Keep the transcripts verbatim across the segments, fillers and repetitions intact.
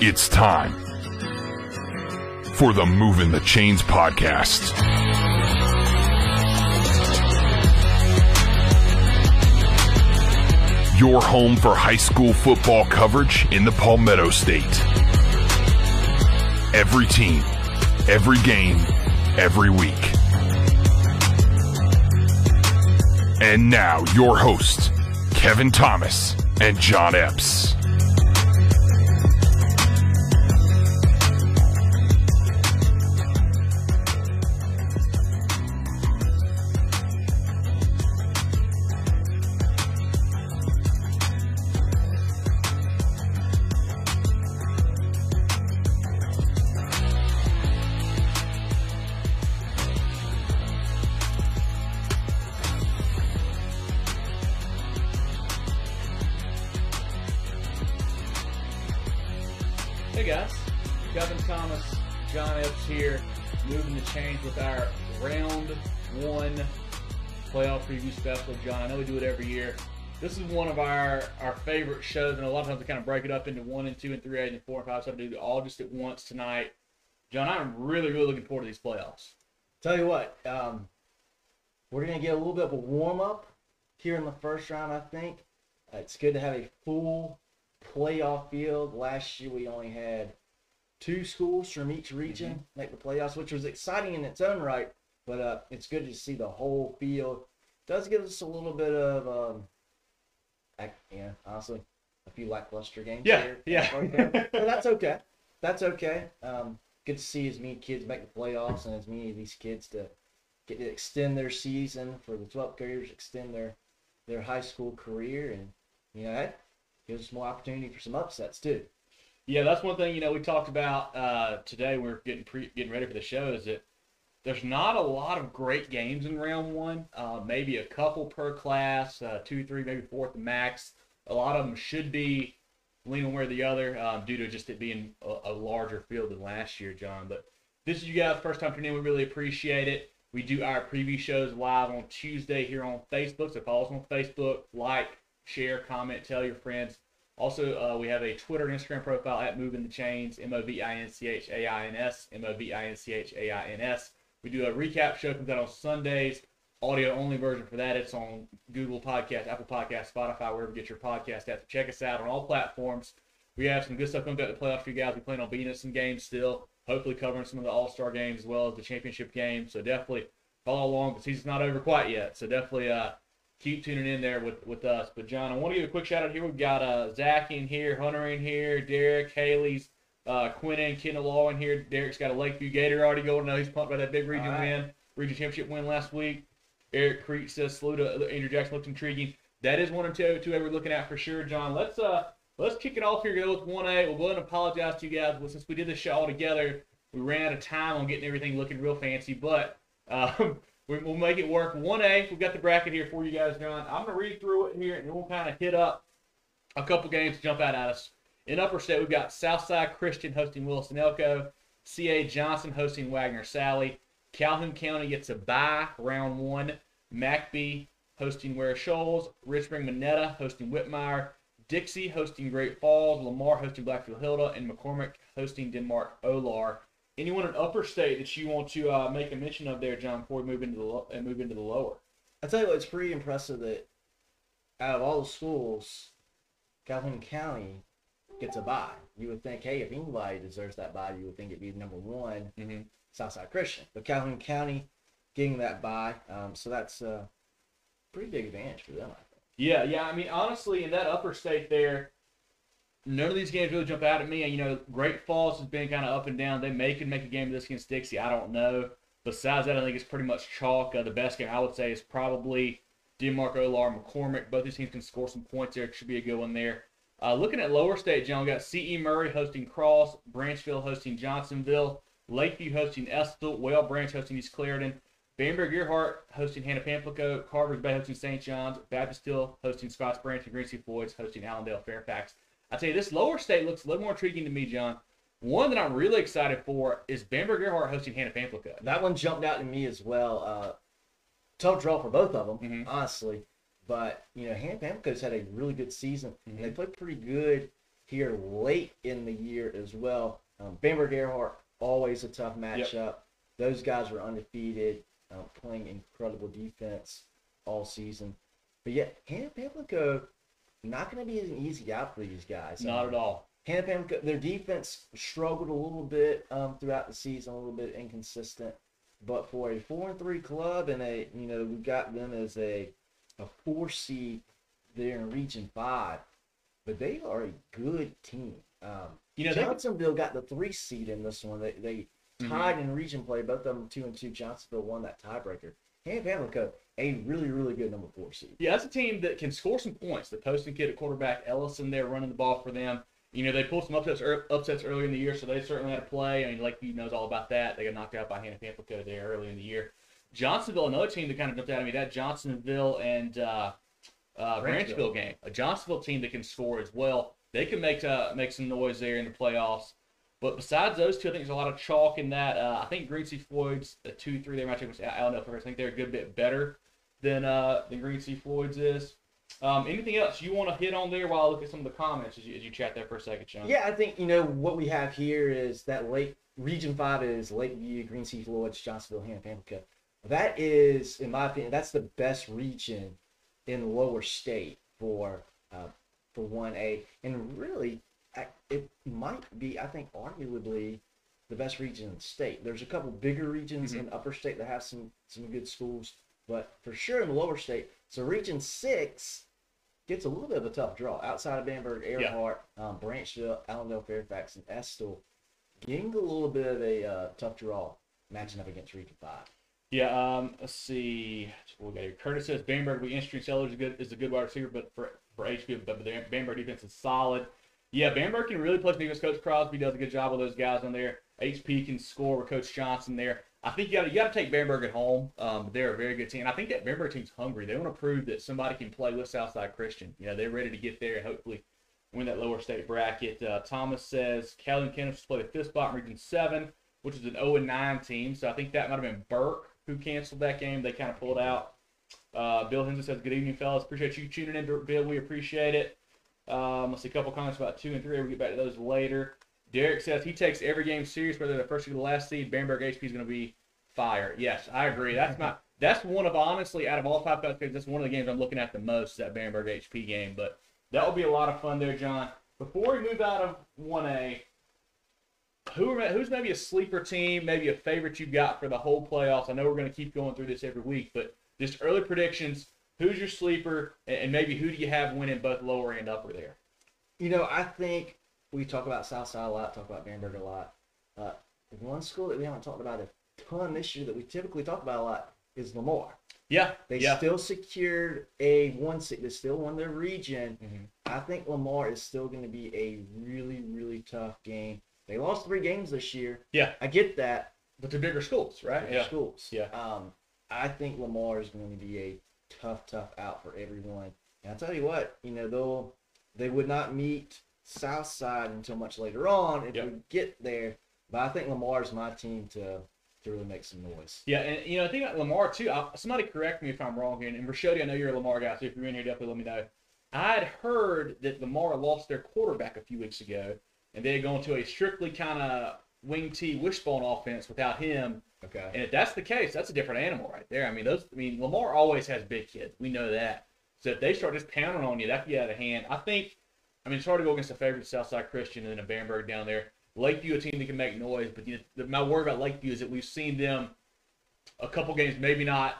It's time for the Move in the Chains podcast. Your home for high school football coverage in the Palmetto State. Every team, every game, every week. And now, your hosts, Kevin Thomas and John Epps. John, I know we do it every year. This is one of our, our favorite shows, and a lot of times we kind of break it up into one and two and three, eight and four and five. So I do all just at once tonight. John, I'm really, really looking forward to these playoffs. Tell you what, um, we're going to get a little bit of a warm-up here in the first round, I think. Uh, it's good to have a full playoff field. Last year we only had two schools from each region mm-hmm. make the playoffs, which was exciting in its own right, but uh, it's good to see the whole field. Does give us a little bit of, um, I, yeah, honestly, a few lackluster games. Yeah, here, yeah. Right there. But that's okay. That's okay. Um, good to see as many kids make the playoffs and as many of these kids to get to extend their season for the twelfth graders, extend their their high school career, and you know that gives us more opportunity for some upsets too. Yeah, that's one thing you know we talked about uh, today. We we're getting pre getting ready for the show. Is that there's not a lot of great games in round one, uh, maybe a couple per class, uh, two, three, maybe four at the max. A lot of them should be leaning one way or the other um, due to just it being a, a larger field than last year, John. But this is you guys' first time tuning in. We really appreciate it. We do our preview shows live on Tuesday here on Facebook. So follow us on Facebook, like, share, comment, tell your friends. Also, uh, we have a Twitter and Instagram profile at Move in the Chains, M O V I N C H A I N S, M O V I N C H A I N S. We do a recap show, comes out on Sundays, audio-only version for that. It's on Google Podcasts, Apple Podcasts, Spotify, wherever you get your podcast at. So check us out on all platforms. We have some good stuff coming up to playoff for you guys. We plan on being at some games still, hopefully covering some of the All-Star games as well as the championship game. So definitely follow along. The season's not over quite yet, so definitely uh, keep tuning in there with, with us. But, John, I want to give a quick shout-out here. We've got uh, Zach in here, Hunter in here, Derek, Haley's. Uh, Quinn and Kendall Law in here. Derek's got a Lakeview Gator already going. Now he's pumped by that big region right. win, region championship win last week. Eric Creek says Saluda. Andrew Jackson looks intriguing. That is one and two, two we're looking at for sure, John. Let's uh let's kick it off here. Go with one A. We'll go ahead and apologize to you guys. Well, since we did this show all together, we ran out of time on getting everything looking real fancy, but um, we, we'll make it work. One A. We've got the bracket here for you guys, John. I'm gonna read through it here, and we'll kind of hit up a couple games to jump out at us. In Upper State, we've got Southside Christian hosting Williston-Elko, C A. Johnson hosting Wagener-Salley, Calhoun County gets a bye, round one, McBee hosting Ware Shoals, Richmond Mineta hosting Whitmire, Dixie hosting Great Falls, Lamar hosting Blackfield Hilda, and McCormick hosting Denmark Olar. Anyone in Upper State that you want to uh, make a mention of there, John, before we move into the, lo and move into the lower? I tell you what, it's pretty impressive that out of all the schools, Calhoun County gets a bye. You would think, hey, if anybody deserves that bye, you would think it'd be number one, mm-hmm. Southside Christian. But Calhoun County getting that bye, um, so that's a pretty big advantage for them, I think. Yeah, yeah. I mean, honestly, in that Upper State there, none of these games really jump out at me. And, you know, Great Falls has been kind of up and down. They may can make a game of this against Dixie. I don't know. Besides that, I think it's pretty much chalk. Uh, the best game I would say is probably Denmark, Olar, McCormick. Both these teams can score some points there. It should be a good one there. Uh, looking at lower state, John, we got C E. Murray hosting Cross, Branchville hosting Johnsonville, Lakeview hosting Estill, Whale Branch hosting East Clarendon, Bamberg-Ehrhardt hosting Hanna-Pamplico, Carver's Bay hosting Saint John's, Baptist Hill hosting Scotts Branch, and Gracie Floyd's hosting Allendale Fairfax. I tell you, this lower state looks a little more intriguing to me, John. One that I'm really excited for is Bamberg-Ehrhardt hosting Hanna-Pamplico. That one jumped out to me as well. Uh, tough draw for both of them, mm-hmm. honestly. But, you know, Hanna-Pamplico's had a really good season. Mm-hmm. And they played pretty good here late in the year as well. Um, Bamberg-Ehrhardt, always a tough matchup. Yep. Those guys were undefeated, uh, playing incredible defense all season. But yet, Hanna-Pamplico, not going to be an easy out for these guys. Not um, at all. Hanna-Pamplico, their defense struggled a little bit um, throughout the season, a little bit inconsistent. But for a four and three club, and a you know we've got them as a a four seed there in Region Five, but they are a good team. Um, you know, Johnsonville got the three seed in this one. They they tied mm-hmm. in region play. Both of them two and two. Johnsonville won that tiebreaker. Hanna-Pamplico, a really really good number four seed. Yeah, that's a team that can score some points. The Poston kid at quarterback, Ellison, there running the ball for them. You know, they pulled some upsets er, upsets earlier in the year, so they certainly had to play. I mean, Lakeview knows all about that. They got knocked out by Hanna-Pamplico there early in the year. Johnsonville, another team that kind of jumped out at me, that Johnsonville and uh, uh, Branchville game. A Johnsonville team that can score as well. They can make uh, make some noise there in the playoffs. But besides those two, I think there's a lot of chalk in that. Uh, I think Gracie Floyd's a two three there matchup was Al Nelfer. I think they're a good bit better than, uh, than Gracie Floyd's is. Um, anything else you want to hit on there while I look at some of the comments as you, as you chat there for a second, Sean? Yeah, I think, you know, what we have here is that late Region five is Lakeview, Green Sea Floyd's, Johnsonville, Hanna-Pamplico. That is, in my opinion, that's the best region in the lower state for uh, for one A. And really, I, it might be, I think, arguably the best region in the state. There's a couple bigger regions mm-hmm. in upper state that have some, some good schools, but for sure in the lower state. So Region six gets a little bit of a tough draw. Outside of Bamberg-Ehrhardt, yeah. um, Branchville, Allendale, Fairfax, and Estill, getting a little bit of a uh, tough draw matching up against Region five. Yeah, um, let's see. We'll get here. Curtis says Bamberg will be interesting. Sellers is, is a good wide receiver, but for, for H B, but the Bamberg defense is solid. Yeah, Bamberg can really play some defense. Coach Crosby does a good job with those guys on there. H P can score with Coach Johnson there. I think you got to you got to take Bamberg at home. Um, they're a very good team. And I think that Bamberg team's hungry. They want to prove that somebody can play with Southside Christian. You know, they're ready to get there and hopefully win that lower state bracket. Uh, Thomas says Calhoun County has played a fifth spot in Region seven, which is an oh and nine team. So I think that might have been Burke who canceled that game. They kind of pulled out. Uh, Bill Henson says, good evening, fellas. Appreciate you tuning in, Bill. We appreciate it. Um, let's see a couple comments about two and three. We'll get back to those later. Derek says he takes every game serious, whether the first or the last seed. Bamberg H P is going to be fire. Yes, I agree. That's my that's one of honestly out of all five games, that's one of the games I'm looking at the most. That Bamberg H P game, but that will be a lot of fun there, John. Before we move out of one A, who are, who's maybe a sleeper team, maybe a favorite you got for the whole playoffs? I know we're going to keep going through this every week, but just early predictions. Who's your sleeper, and maybe who do you have winning both lower and upper there? You know, I think. We talk about Southside a lot, talk about Bamberg a lot. Uh, one school that we haven't talked about a ton this year that we typically talk about a lot is Lamar. Yeah, They yeah. still secured a one seed. They still won their region. Mm-hmm. I think Lamar is still going to be a really, really tough game. They lost three games this year. Yeah. I get that. But they're bigger schools, right? Bigger yeah. schools. Yeah. Um, I think Lamar is going to be a tough, tough out for everyone. And I'll tell you what, you know, they'll, they would not meet – Southside until much later on if yep. we get there, but I think Lamar's my team to to really make some noise. Yeah, and you know I think about Lamar too. I, somebody correct me if I'm wrong here, and Rashodi, I know you're a Lamar guy, so if you're in here, definitely let me know. I'd heard that Lamar lost their quarterback a few weeks ago, and they had gone to a strictly kind of wing T wishbone offense without him. Okay. And if that's the case, that's a different animal right there. I mean, those. I mean, Lamar always has big kids. We know that. So if they start just pounding on you, that could get out of hand. I think. I mean, it's hard to go against a favorite Southside Christian and then a Bamberg down there. Lakeview, a team that can make noise, but you know, my worry about Lakeview is that we've seen them a couple games maybe not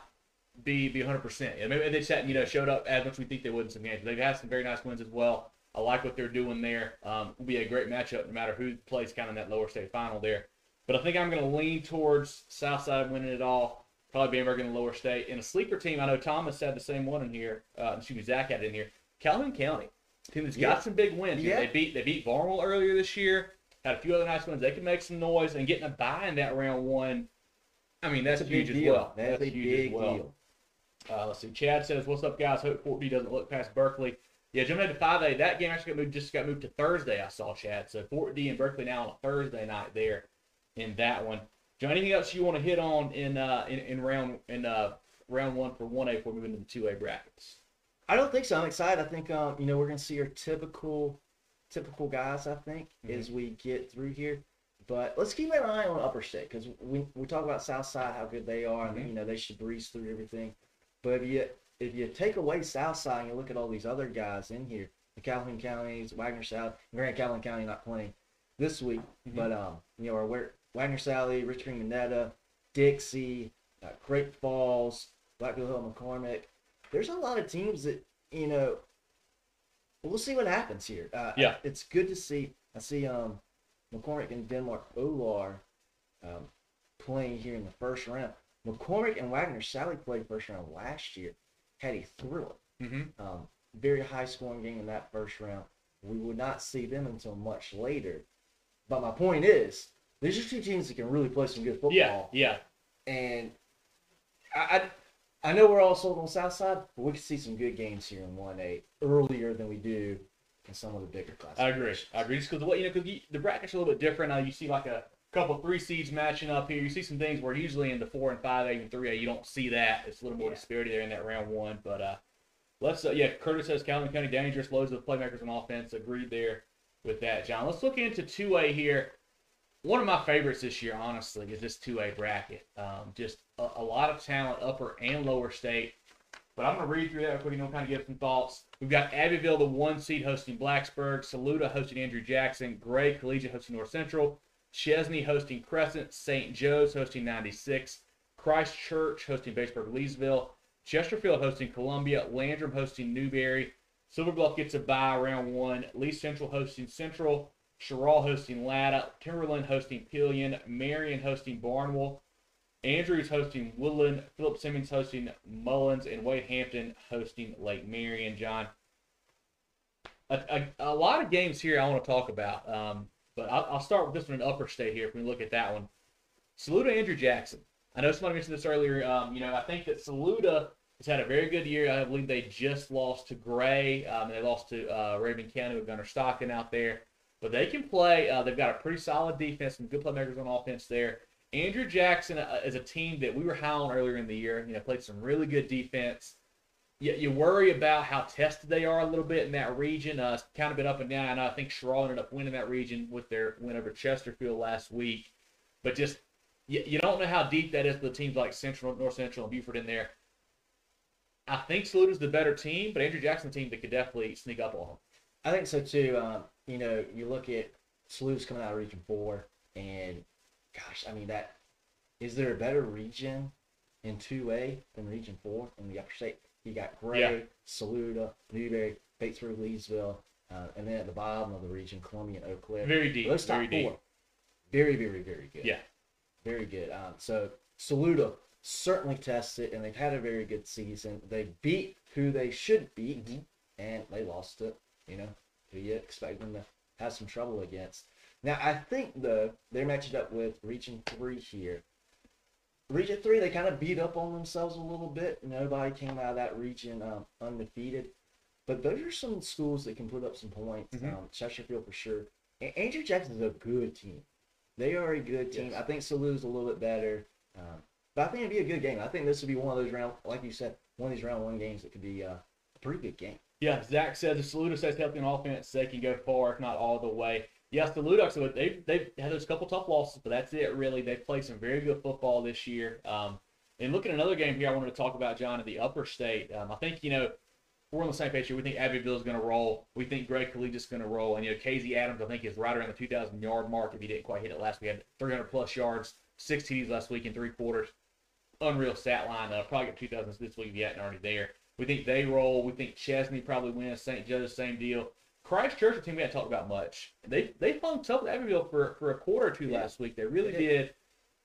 be be one hundred percent. And maybe they just hadn't, you know, showed up as much as we think they would in some games. They've had some very nice wins as well. I like what they're doing there. Um, it will be a great matchup no matter who plays kind of in that lower state final there. But I think I'm going to lean towards Southside winning it all, probably Bamberg in the lower state. And a sleeper team, I know Thomas had the same one in here. Uh, excuse me, Zach had it in here. Calhoun County. Team that's yeah. got some big wins. Yeah. They beat they beat Barnwell earlier this year. Had a few other nice wins. They can make some noise and getting a bye in that round one. I mean, that's, that's huge as well. That's, that's a huge big as well. Deal. Uh, let's see. Chad says, "What's up, guys? Hope Fort D doesn't look past Berkeley." Yeah, jumping ahead to five A. That game actually got moved. Just got moved to Thursday. I saw Chad. So Fort D and Berkeley now on a Thursday night there in that one. John, anything else you want to hit on in uh, in, in round in uh, round one for one A before we move into the two A brackets? I don't think so. I'm excited. I think, um, you know, we're going to see our typical typical guys, I think, mm-hmm. as we get through here. But let's keep an eye on Upper State, because we we talk about Southside, how good they are, mm-hmm. and you know they should breeze through everything. But if you if you take away Southside and you look at all these other guys in here, the Calhoun Counties, Wagener-Salley, Grand Calhoun County not playing this week, mm-hmm. but um you know our Wagener-Salley, Richmond, Mineta, Dixie, uh, Great Falls, Blackville Hill, McCormick. There's a lot of teams that you know. We'll see what happens here. Uh, yeah, it's good to see. I see um, McCormick and Denmark Olar um, playing here in the first round. McCormick and Wagener-Salley played first round last year. Had a thriller, mm-hmm. um, very high scoring game in that first round. We would not see them until much later. But my point is, there's just two teams that can really play some good football. Yeah, yeah. And I. I I know we're all sold on Southside, but we can see some good games here in one A earlier than we do in some of the bigger classes. I agree. I agree. Just because you know, because the brackets are a little bit different. Now you see like a couple three seeds matching up here. You see some things where usually in the four and five A and three A you don't see that. It's a little more yeah. disparity there in that round one. But uh, let's uh, yeah. Curtis says Calhoun County dangerous, loads of playmakers on offense. Agreed there with that, John. Let's look into two A here. One of my favorites this year, honestly, is this two A bracket. Um, just a, a lot of talent, upper and lower state. But I'm going to read through that before you know, kind of give some thoughts. We've got Abbeville, the one seed, hosting Blacksburg. Saluda hosting Andrew Jackson. Gray Collegiate hosting North Central. Chesney hosting Crescent. Saint Joe's hosting ninety-six. Christ Church hosting Batesburg-Leesville. Chesterfield hosting Columbia. Landrum hosting Newberry. Silverbluff gets a bye round one. Lee Central hosting Central. Sherrall hosting Latta, Timberland hosting Pelion, Marion hosting Barnwell, Andrews hosting Woodland, Philip Simmons hosting Mullins, and Wade Hampton hosting Lake Marion. John, a, a, a lot of games here I want to talk about, um, but I'll, I'll start with this one in Upper State here if we look at that one. Saluda, Andrew Jackson. I know somebody mentioned this earlier. Um, you know, I think that Saluda has had a very good year. I believe they just lost to Gray, um, and they lost to uh, Raven County with Gunner Stockton out there. But they can play. Uh, they've got a pretty solid defense, some good playmakers on offense there. Andrew Jackson uh, is a team that we were high on earlier in the year. You know, played some really good defense. You, you worry about how tested they are a little bit in that region. Uh, it's kind of been up and down. I know I think Sherrall ended up winning that region with their win over Chesterfield last week. But just you, you don't know how deep that is with teams like Central, North Central, and Buford in there. I think Saluda's the better team, but Andrew Jackson's a team that could definitely sneak up on them. I think so, too. Um, you know, you look at Saluda's coming out of Region four, and, gosh, I mean, that is there a better region in two A than Region four in the Upper State? You got Gray, yeah. Saluda, Newberry, Batesburg-Leesville, uh, and then at the bottom of the region, Columbia and Eau Claire. Very deep. Those top very deep. Four, very, very, very good. Yeah. Very good. Um, so, Saluda certainly tested, and they've had a very good season. They beat who they should beat, mm-hmm. and they lost it. You know, who you expect them to have some trouble against. Now, I think, though, they're matched up with Region three here. Region three, they kind of beat up on themselves a little bit. Nobody came out of that region um, undefeated. But those are some schools that can put up some points. Mm-hmm. um, Chesterfield for sure. And Andrew Jackson's a good team. They are a good team. Yes. I think Saluda's a little bit better. Um, but I think it'd be a good game. I think this would be one of those round, like you said, one of these round one games that could be uh, a pretty good game. Yeah, Zach says if Saluda stays healthy on offense, they can go far, if not all the way. Yes, the Ludux, they've, they've had those couple tough losses, but that's it, really. They've played some very good football this year. Um, and look at another game here I wanted to talk about, John, in the Upper State. Um, I think, you know, we're on the same page here. We think Abbeville is going to roll. We think Greg Collegiate's going to roll. And, you know, Casey Adams, I think, is right around the two thousand yard mark if he didn't quite hit it last week. He had three hundred plus yards, six T Ds last week in three quarters. Unreal stat line. Uh, probably got two thousands this week if he hadn't already there. We think they roll. We think Chesney probably wins. Saint Joe's, same deal. Christ Church, a team we haven't talked about much. They they funked up with Abbeville for, for a quarter or two yeah. last week. They really yeah. did.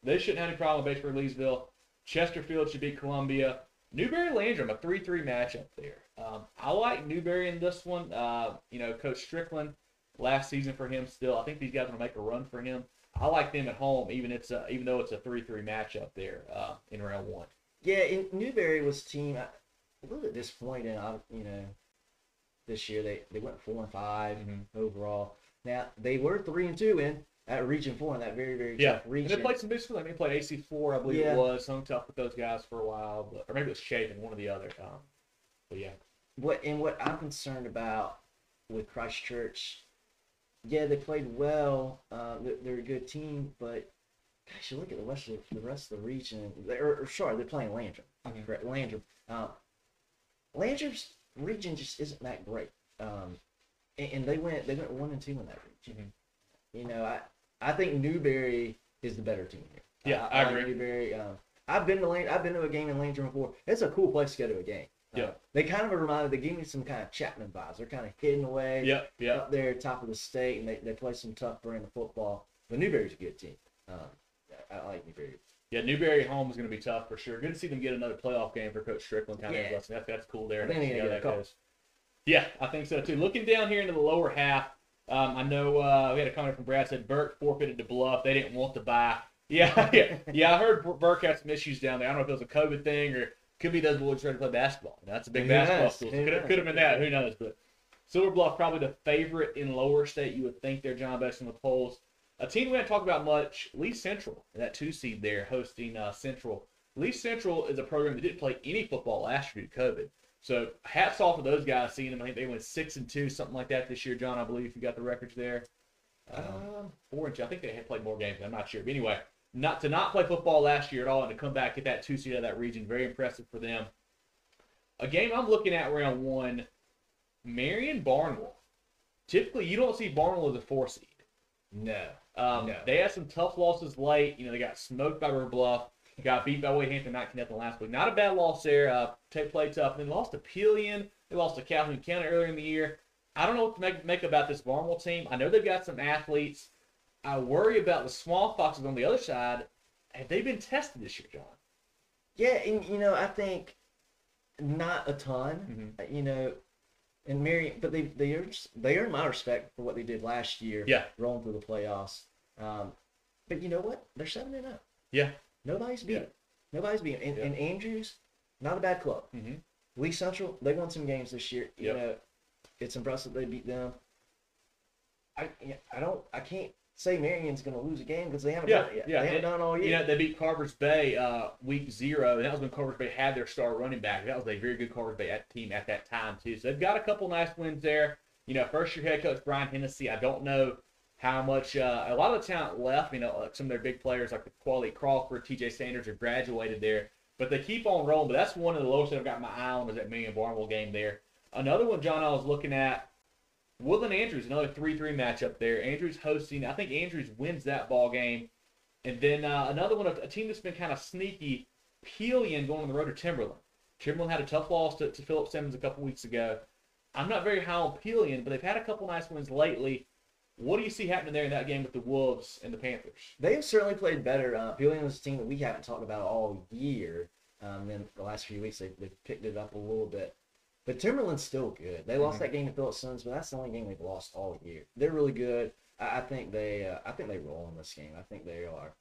They shouldn't have any problem with Batesburg-Leesville. Chesterfield should beat Columbia. Newberry-Landrum, a three three matchup there. Um, I like Newberry in this one. Uh, you know, Coach Strickland, last season for him still. I think these guys are going to make a run for him. I like them at home, even it's a, even though it's a three three matchup there uh, in round one. Yeah, and Newberry was team – a little bit disappointing, you know, this year. They they went four and five mm-hmm. overall. Now, they were three and two in at Region four in that very, very yeah. tough region. And they played some big schools. Like they played A C four, I believe yeah. it was. Hung tough with those guys for a while. But, or maybe it was Shaven, one or the other. Um, but, yeah. What And what I'm concerned about with Christchurch yeah, they played well. Uh, they're a good team, but gosh, you look at the rest of the, the rest of the region. Or, or sorry, they're playing Landrum. Okay. Correct, Landrum. Uh, Landrum's region just isn't that great. Um, and, and they went they went one and two in that region. Mm-hmm. You know, I I think Newberry is the better team here. Yeah, I, I, I agree. Like Newberry. Um, I've been to Land, I've been to a game in Landrum before. It's a cool place to go to a game. Yeah, uh, they kind of reminded. They gave me some kind of Chapman vibes. They're kind of hidden away. Yeah, yeah. Up there, top of the state, and they, they play some tough brand of football. But Newberry's a good team. Um, I, I like Newberry. Yeah, Newberry home is going to be tough for sure. Good to see them get another playoff game for Coach Strickland. Kind yeah. of that's that's cool there. I think how that goes. Yeah, I think so too. Looking down here into the lower half, um, I know uh, we had a comment from Brad said Burke forfeited to Bluff. They didn't want to buy. Yeah, yeah, yeah. I heard Burke had some issues down there. I don't know if it was a COVID thing or. Could be those boys trying to play basketball. You know, that's a big yes, basketball school. Could have, could have been that. Who knows? But Silverbluff probably the favorite in lower state. You would think they're John Best in the polls. A team we haven't talked about much, Lee Central, that two seed there hosting uh, Central. Lee Central is a program that didn't play any football last year due to COVID. So hats off to those guys seeing them. I think they went six and two, something like that this year. John, I believe you got the records there. Um, um, four and two. I think they had played more games. I'm not sure. But anyway. Not to not play football last year at all and to come back, get that two seed out of that region, very impressive for them. A game I'm looking at round one, Marion Barnwell. Typically, you don't see Barnwell as a four seed. No, um, no. They had some tough losses late. You know, they got smoked by River Bluff, got beat by Wade Hampton nineteen nothing last week. Not a bad loss there. Uh, they played tough. And they lost to Pelion. They lost to Calhoun County earlier in the year. I don't know what to make, make about this Barnwell team. I know they've got some athletes. I worry about the small foxes on the other side. Have they been tested this year, John? Yeah, and, you know, I think not a ton, mm-hmm. you know, and Marion, but they they are they earned my respect for what they did last year. Yeah, rolling through the playoffs. Um, but you know what? They're seven and up. Yeah, nobody's beat. Yeah. Nobody's beat. And, yeah. and Andrews, not a bad club. Mm-hmm. Lee Central, they won some games this year. You yep. know, it's impressive they beat them. I I don't I can't. Say Marion's going to lose a game because they haven't yeah, done it yet. Yeah. They haven't and, done all year. Yeah, you know, they beat Carver's Bay uh, week zero, and that was when Carver's Bay had their star running back. That was a very good Carver's Bay at, team at that time, too. So they've got a couple nice wins there. You know, first-year head coach Brian Hennessy, I don't know how much uh, – a lot of the talent left. You know, like some of their big players like the Quality Crawford, T J Sanders have graduated there. But they keep on rolling. But that's one of the lowest that I've got my eye on is that Marion Barnwell game there. Another one, John, I was looking at, Woodland Andrews, another three three matchup there. Andrews hosting. I think Andrews wins that ball game. And then uh, another one, a team that's been kind of sneaky, Pelion going on the road to Timberland. Timberland had a tough loss to, to Philip Simmons a couple weeks ago. I'm not very high on Pelion, but they've had a couple nice wins lately. What do you see happening there in that game with the Wolves and the Panthers? They have certainly played better. Uh, Pelion is a team that we haven't talked about all year. Um, then the last few weeks, they, they've picked it up a little bit. But Timberland's still good. They lost mm-hmm. that game to Philip Simmons, but that's the only game they've lost all year. They're really good. I, I think they uh, I think they roll in this game. I think they are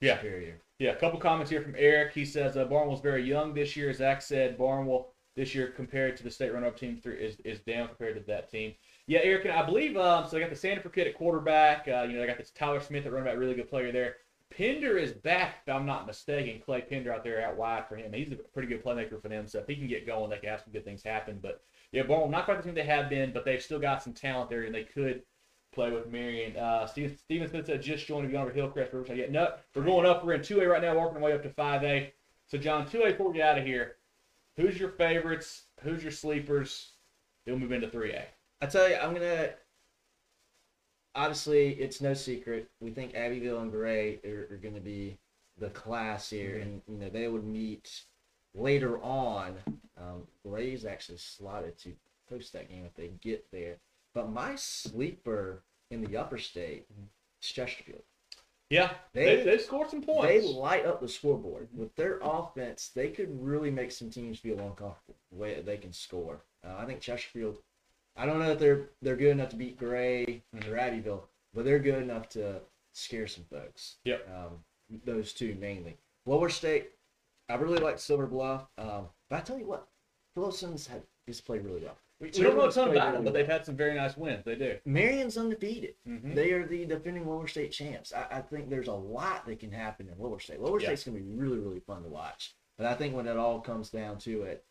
yeah. superior. Yeah, a couple comments here from Eric. He says, uh, Barnwell's very young this year. Zach said Barnwell this year compared to the state runner-up team three is, is down compared to that team. Yeah, Eric, and I believe um, so they got the Sanford kid at quarterback. Uh, you know, they got this Tyler Smith at running back, really good player there. Pender is back, if I'm not mistaken. Clay Pender out there out wide for him. He's a pretty good playmaker for them, so if he can get going, they can have some good things happen. But, yeah, Barnwell, not quite the team they have been, but they've still got some talent there, and they could play with Marion. Uh, Steven, Steven Smith said just joined. We're going over Hillcrest. We're going up. We're going up. We're in two A right now, working our way up to five A. So, John, two A before we get out of here. Who's your favorites? Who's your sleepers? They'll move into three A. I tell you, I'm going to – obviously, it's no secret. We think Abbeville and Gray are, are going to be the class here, and you know they would meet later on. Um, Gray's actually slotted to host that game if they get there. But my sleeper in the upper state is Chesterfield. Yeah, they, they they scored some points. They light up the scoreboard with their offense. They could really make some teams feel uncomfortable the way that they can score. Uh, I think Chesterfield. I don't know if they're they're good enough to beat Gray mm-hmm. or Abbeville, but they're good enough to scare some folks. Yep. Um, those two mainly. Lower state, I really like Silverbluff. Um, but I tell you what, Philip Simmons has played really well. We, we don't know a ton about them, but they've had some very nice wins. They do. Marion's undefeated. Mm-hmm. They are the defending lower state champs. I, I think there's a lot that can happen in lower state. Lower yeah. state's going to be really, really fun to watch. But I think when it all comes down to it,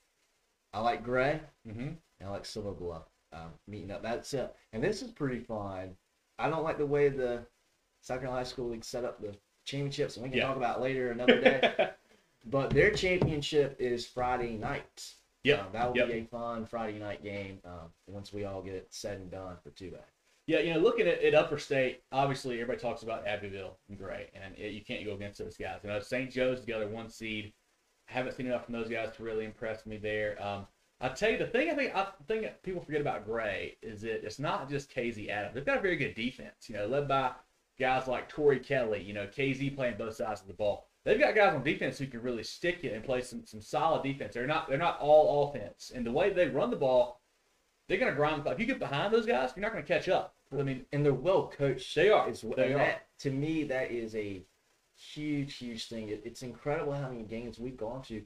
I like Gray mm-hmm. and I like Silverbluff. Um, meeting up. That's it. And this is pretty fun I don't like the way the South Carolina High School League set up the championships, and we can yeah. talk about it later another day. But their championship is Friday night. Yeah, um, that will yep. be a fun Friday night game um, once we all get it said and done for two days. Yeah, you know, looking at, at Upper State, obviously everybody talks about Abbeville and Gray, and it, you can't go against those guys. You know, Saint Joe's the other one seed. I haven't seen enough from those guys to really impress me there. Um, I tell you, the thing I think I think people forget about Gray is that it's not just K Z Adams. They've got a very good defense, you know, led by guys like Torrey Kelly, you know, K Z playing both sides of the ball. They've got guys on defense who can really stick it and play some some solid defense. They're not they're not all offense, and the way they run the ball, they're going to grind. If you get behind those guys, you're not going to catch up. I mean, and they're well coached. They are. It's, they are. That, to me, that is a huge, huge thing. It, it's incredible how many games we've gone to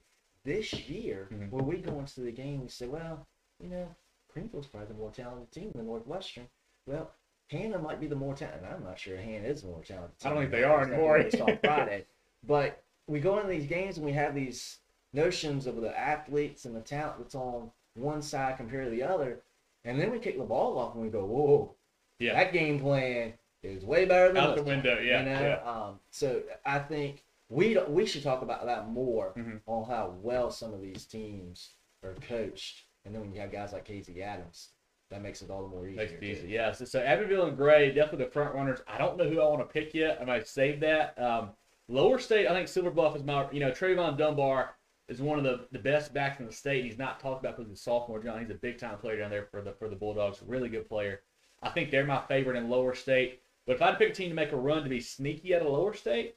this year mm-hmm. where we go into the game and we say, well, you know, Greenville's probably the more talented team than Northwestern. Well, Hanna might be the more talented. I'm not sure Hanna is the more talented team. I don't think they are anymore. It's on Friday. But we go into these games and we have these notions of the athletes and the talent that's on one side compared to the other. And then we kick the ball off and we go, whoa, yeah. that game plan is way better than out the window. Plan, yeah, you know? yeah. Um, so I think we don't, we should talk about that more mm-hmm. on how well some of these teams are coached. And then when you have guys like K Z Adams, that makes it all the more easier. Makes it easy, yeah. So, so Abbeville and Gray, definitely the front runners. I don't know who I want to pick yet. I might save that. Um, Lower State, I think Silverbluff is my, you know, Trayvon Dunbar is one of the, the best backs in the state. He's not talked about because he's a sophomore, John. He's a big-time player down there for the for the Bulldogs, really good player. I think they're my favorite in Lower State. But if I had to pick a team to make a run to be sneaky out of Lower State,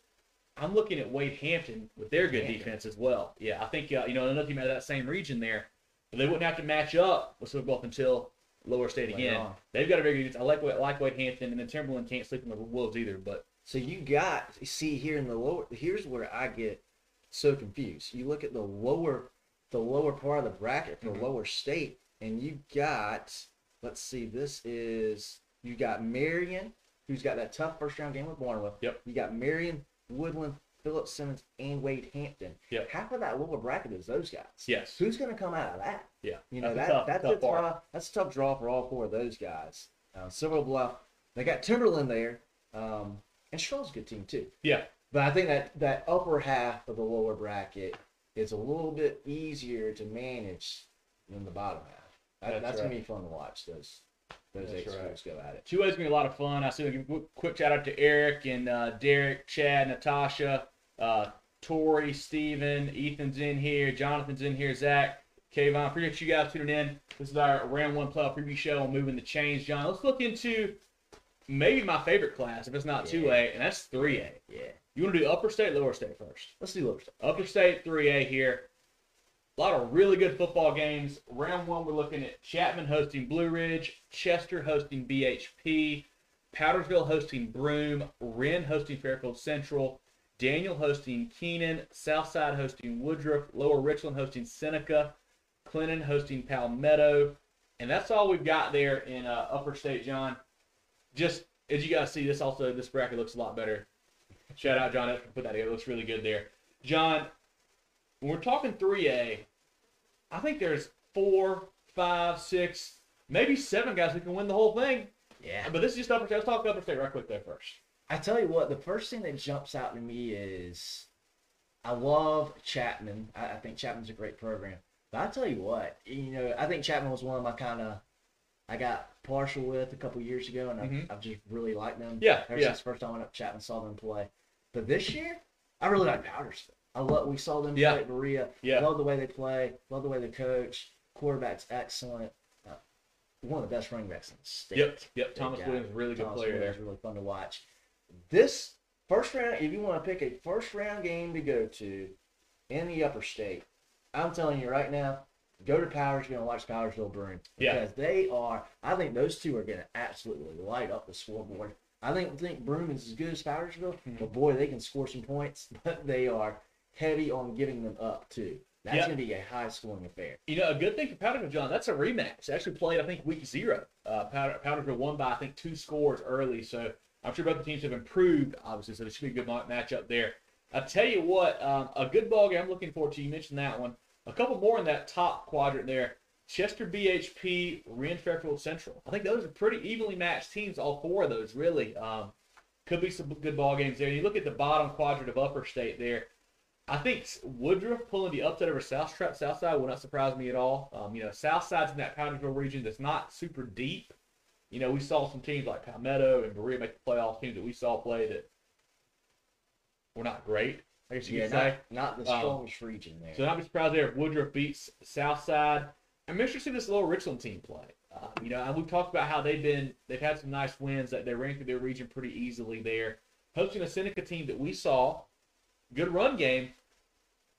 I'm looking at Wade Hampton with their good Hampton. defense as well. Yeah, I think, uh, you know, another team out of that same region there, but they wouldn't have to match up with Silverbluff until Lower State again. Right They've got a very good defense. I like, I like Wade Hampton, and then Timberland can't sleep on the Wolves either. But So you got, see here in the lower, here's where I get so confused. You look at the lower, the lower part of the bracket for mm-hmm. Lower State, and you got, let's see, this is, you got Marion, who's got that tough first round game with Barnwell. Yep. You got Marion, Woodland, Philip Simmons, and Wade Hampton. Yep. Half of that lower bracket is those guys. Yes. Who's going to come out of that? Yeah. You know, that's that, a tough, that's, tough a tough, that's a tough draw for all four of those guys. Um, Silverbluff, they got Timberland there. Um, And Stroll's a good team, too. Yeah. But I think that, that upper half of the lower bracket is a little bit easier to manage than the bottom half. That, that's that's right. going to be fun to watch, those those that's eight right. schools go at it. two A's going to be a lot of fun. I see we give a quick shout-out to Eric and uh, Derek, Chad, Natasha, uh, Tori, Steven, Ethan's in here, Jonathan's in here, Zach, Kayvon. Appreciate you guys tuning in. This is our Round one Playoff Preview Show on Move in the Chains. John, let's look into maybe my favorite class, if it's not yeah. two A, and that's three A. Yeah. You want to do Upper State, Lower State first? Let's do Lower State. Upper State, three A here. A lot of really good football games. Round one, we're looking at Chapman hosting Blue Ridge, Chester hosting B H P, Powdersville hosting Broome, Wren hosting Fairfield Central, Daniel hosting Keenan, Southside hosting Woodruff, Lower Richland hosting Seneca, Clinton hosting Palmetto. And that's all we've got there in uh, Upper State, John. Just as you guys see, this also this bracket looks a lot better. Shout out John for putting that together. It looks really good there. John, when we're talking three A, I think there's four, five, six, maybe seven guys who can win the whole thing. Yeah. But this is just Upper State. Let's talk Upper State right quick there first. I tell you what, the first thing that jumps out to me is I love Chapman. I, I think Chapman's a great program. But I tell you what, you know, I think Chapman was one of my kind of I got partial with a couple years ago, and I've, mm-hmm. I've just really liked them. Yeah, Ever yeah. since first I went up Chapman, saw them play. But this year, I really like Powdersville. I love we saw them yeah. play at Berea. Yeah. Love the way they play. Love the way they coach. Quarterback's excellent. Uh, one of the best running backs in the state. Yep, yep. Thomas Williams is a really Thomas good player Williams there. Really fun to watch. This first round, if you want to pick a first round game to go to in the Upper State, I'm telling you right now, go to Powdersville and watch Powdersville Broome. Because yeah. they are, I think those two are going to absolutely light up the scoreboard. I think think Broome is as good as Powdersville, mm-hmm. but boy, they can score some points, but they are heavy on giving them up, too. That's yep. going to be a high-scoring affair. You know, a good thing for Powdersville, John, that's a rematch. They actually played, I think, week zero. Uh, Powder, Powdersville won by, I think, two scores early. So I'm sure both the teams have improved, obviously, so it should be a good matchup there. I tell you what, um, a good ball game I'm looking forward to. You mentioned that one. A couple more in that top quadrant there. Chester B H P, Renfrew, Central. I think those are pretty evenly matched teams, all four of those, really. Um, could be some good ball games there. You look at the bottom quadrant of Upper State there. I think Woodruff pulling the upset over Southside, Southside will not surprise me at all. Um, you know, Southside's in that Powdersville region that's not super deep. You know, we saw some teams like Palmetto and Berea make the playoffs, teams that we saw play that were not great, I guess you yeah, could not, say. Not the strongest um, region there. So I'd be surprised there if Woodruff beats Southside. I'm interested in this Little Richland team play. Um, you know, and we talked about how they've been, they've had some nice wins, that they ran through their region pretty easily there. Hosting a Seneca team that we saw, good run game,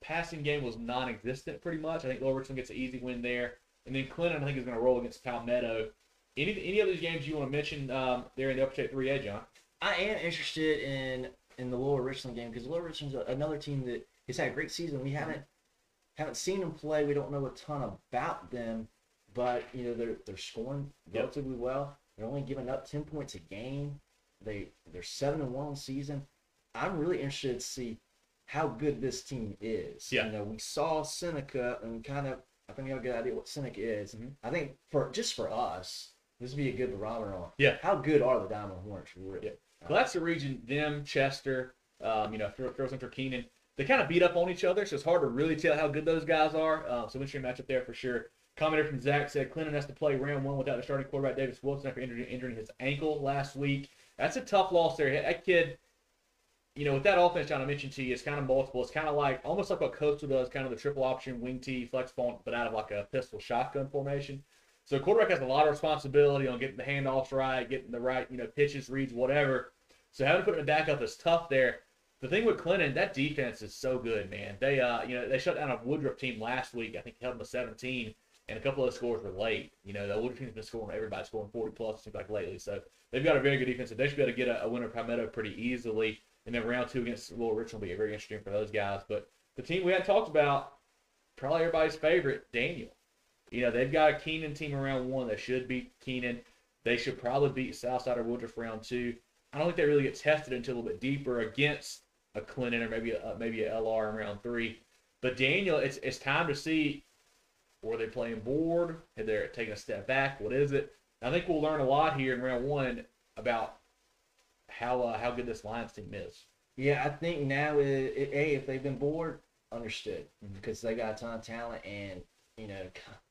passing game was non-existent pretty much. I think Little Richland gets an easy win there. And then Clinton, I think, is going to roll against Palmetto. Any any of these games you want to mention um, there in the Upper State three A, John? I am interested in in the Little Richland game because Little Richland's another team that has had a great season. We haven't haven't seen them play. We don't know a ton about them, but you know they're they're scoring relatively yep. well. They're only giving up ten points a game. They they're seven and one season. I'm really interested to see how good this team is. Yeah. You know, we saw Seneca and kind of I think we have a good idea what Seneca is. Mm-hmm. I think for just for us. This would be a good barometer on. Yeah. How good are the Diamond Hornets? Really? Yeah. Well, that's the region, them, Chester, um, you know, Throw Central Keenan. They kind of beat up on each other, so it's hard to really tell how good those guys are. Um, so interesting matchup there for sure. Commenter from Zach said, Clinton has to play round one without the starting quarterback, Davis Wilson, after injuring, injuring his ankle last week. That's a tough loss there. That kid, you know, with that offense, John, I mentioned to you, it's kind of multiple. It's kind of like, almost like what Coastal does, kind of the triple option, wing tee, flex point, but out of like a pistol shotgun formation. So quarterback has a lot of responsibility on getting the handoffs right, getting the right, you know, pitches, reads, whatever. So having to put in a backup is tough there. The thing with Clinton, that defense is so good, man. They, uh, you know, they shut down a Woodruff team last week. I think held them to seventeen, and a couple of those scores were late. You know, the Woodruff team's been scoring, everybody's scoring forty plus, it seems like lately. So they've got a very good defense. They should be able to get a, a win over Palmetto pretty easily. And then round two against Little Richland will be very interesting for those guys. But the team we hadn't talked about, probably everybody's favorite, Daniel. You know, they've got a Keenan team around one that should beat Keenan. They should probably beat Southside or Woodruff round two. I don't think they really get tested until a little bit deeper against a Clinton or maybe a, maybe a L R in round three. But Daniel, it's it's time to see, were they playing board? Had they taken a step back? What is it? I think we'll learn a lot here in round one about how uh, how good this Lions team is. Yeah, I think now, it, it, hey, if they've been bored, understood. Mm-hmm. Because they got a ton of talent and, you know,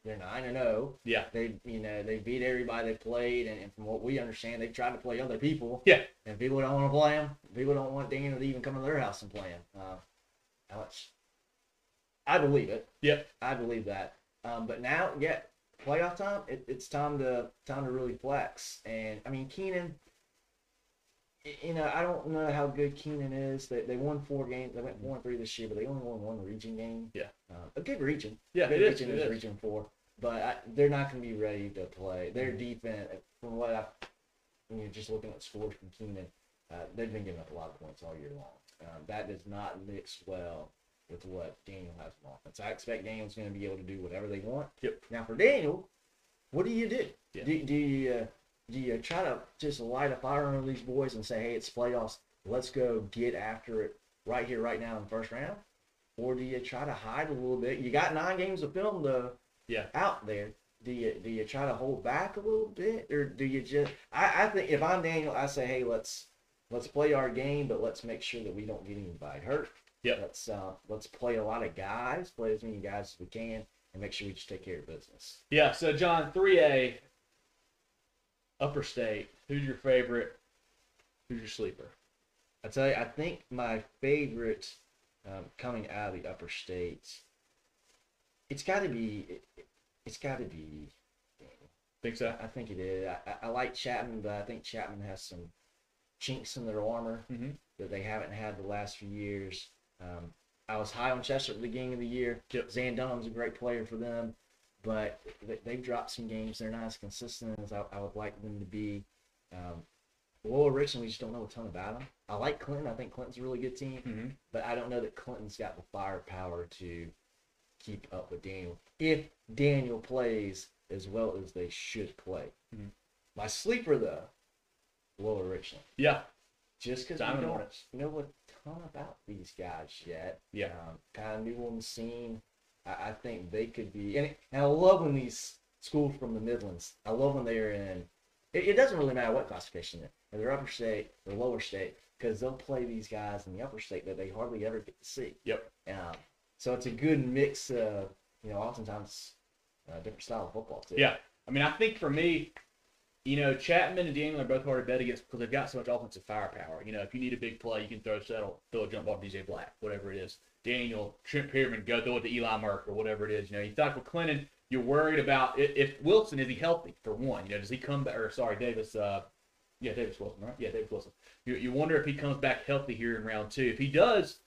they're nine and oh. Yeah. They, you know, they beat everybody they played, and, and from what we understand, they've tried to play other people. Yeah. And people don't want to play them. People don't want Daniel to even come to their house and play them. Uh, Alex, I believe it. Yeah. I believe that. Um, but now, yeah, playoff time. It, it's time to time to really flex. And I mean, Keenan. You know, I don't know how good Keenan is. They they won four games. They went one and three this year, but they only won one region game. Yeah, uh, a good region. Yeah, good it region is, it is region four. But I, they're not going to be ready to play. Their defense, from what I, when you're just looking at scores from Keenan, uh, they've been giving up a lot of points all year long. Um, that does not mix well with what Daniel has on offense. I expect Daniel's going to be able to do whatever they want. Yep. Now for Daniel, what do you do? Yeah. Do do you? Uh, Do you try to just light a fire under these boys and say, hey, it's playoffs, let's go get after it right here, right now in the first round? Or do you try to hide a little bit? You got nine games of film, though, yeah. out there. Do you do you try to hold back a little bit? Or do you just – I think if I'm Daniel, I say, hey, let's let's play our game, but let's make sure that we don't get anybody hurt. Yep. Let's, uh, let's play a lot of guys, play as many guys as we can, and make sure we just take care of business. Yeah, so, John, three A – Upper State, who's your favorite? Who's your sleeper? I tell you, I think my favorite um, coming out of the Upper State, it's got to be, it, it's got to be. Think so? I think it is. I, I like Chapman, but I think Chapman has some chinks in their armor mm-hmm. that they haven't had the last few years. Um, I was high on Chester at the beginning of the year. Yep. Zan Dunham's a great player for them. But they've dropped some games. They're not as consistent as I, I would like them to be. Um, Lower Richland, we just don't know a ton about them. I like Clinton. I think Clinton's a really good team. Mm-hmm. But I don't know that Clinton's got the firepower to keep up with Daniel. If Daniel plays as well as they should play. Mm-hmm. My sleeper, though, Lower Richland. Yeah. Just because we don't know a ton about these guys yet. Yeah. Um, kind of new on the scene. I, I think they could be. And, and I love when these schools from the Midlands, I love when they're in, it, it doesn't really matter what classification they're in, whether they're upper state or lower state, because they'll play these guys in the upper state that they hardly ever get to see. Yep. Um, so it's a good mix of, you know, oftentimes uh, different style of football, too. Yeah. I mean, I think for me, you know, Chapman and Daniel are both hard to bet against because they've got so much offensive firepower. You know, if you need a big play, you can throw settle, throw a jump ball to D J Black, whatever it is. Daniel, Trent Pierman, go throw it to Eli Merck or whatever it is. You know, you talk with Clinton, you're worried about if, if Wilson, is he healthy, for one? You know, does he come back? Or, sorry, Davis uh, – Yeah, Davis Wilson, right? Yeah, Davis Wilson. You, you wonder if he comes back healthy here in round two. If he does,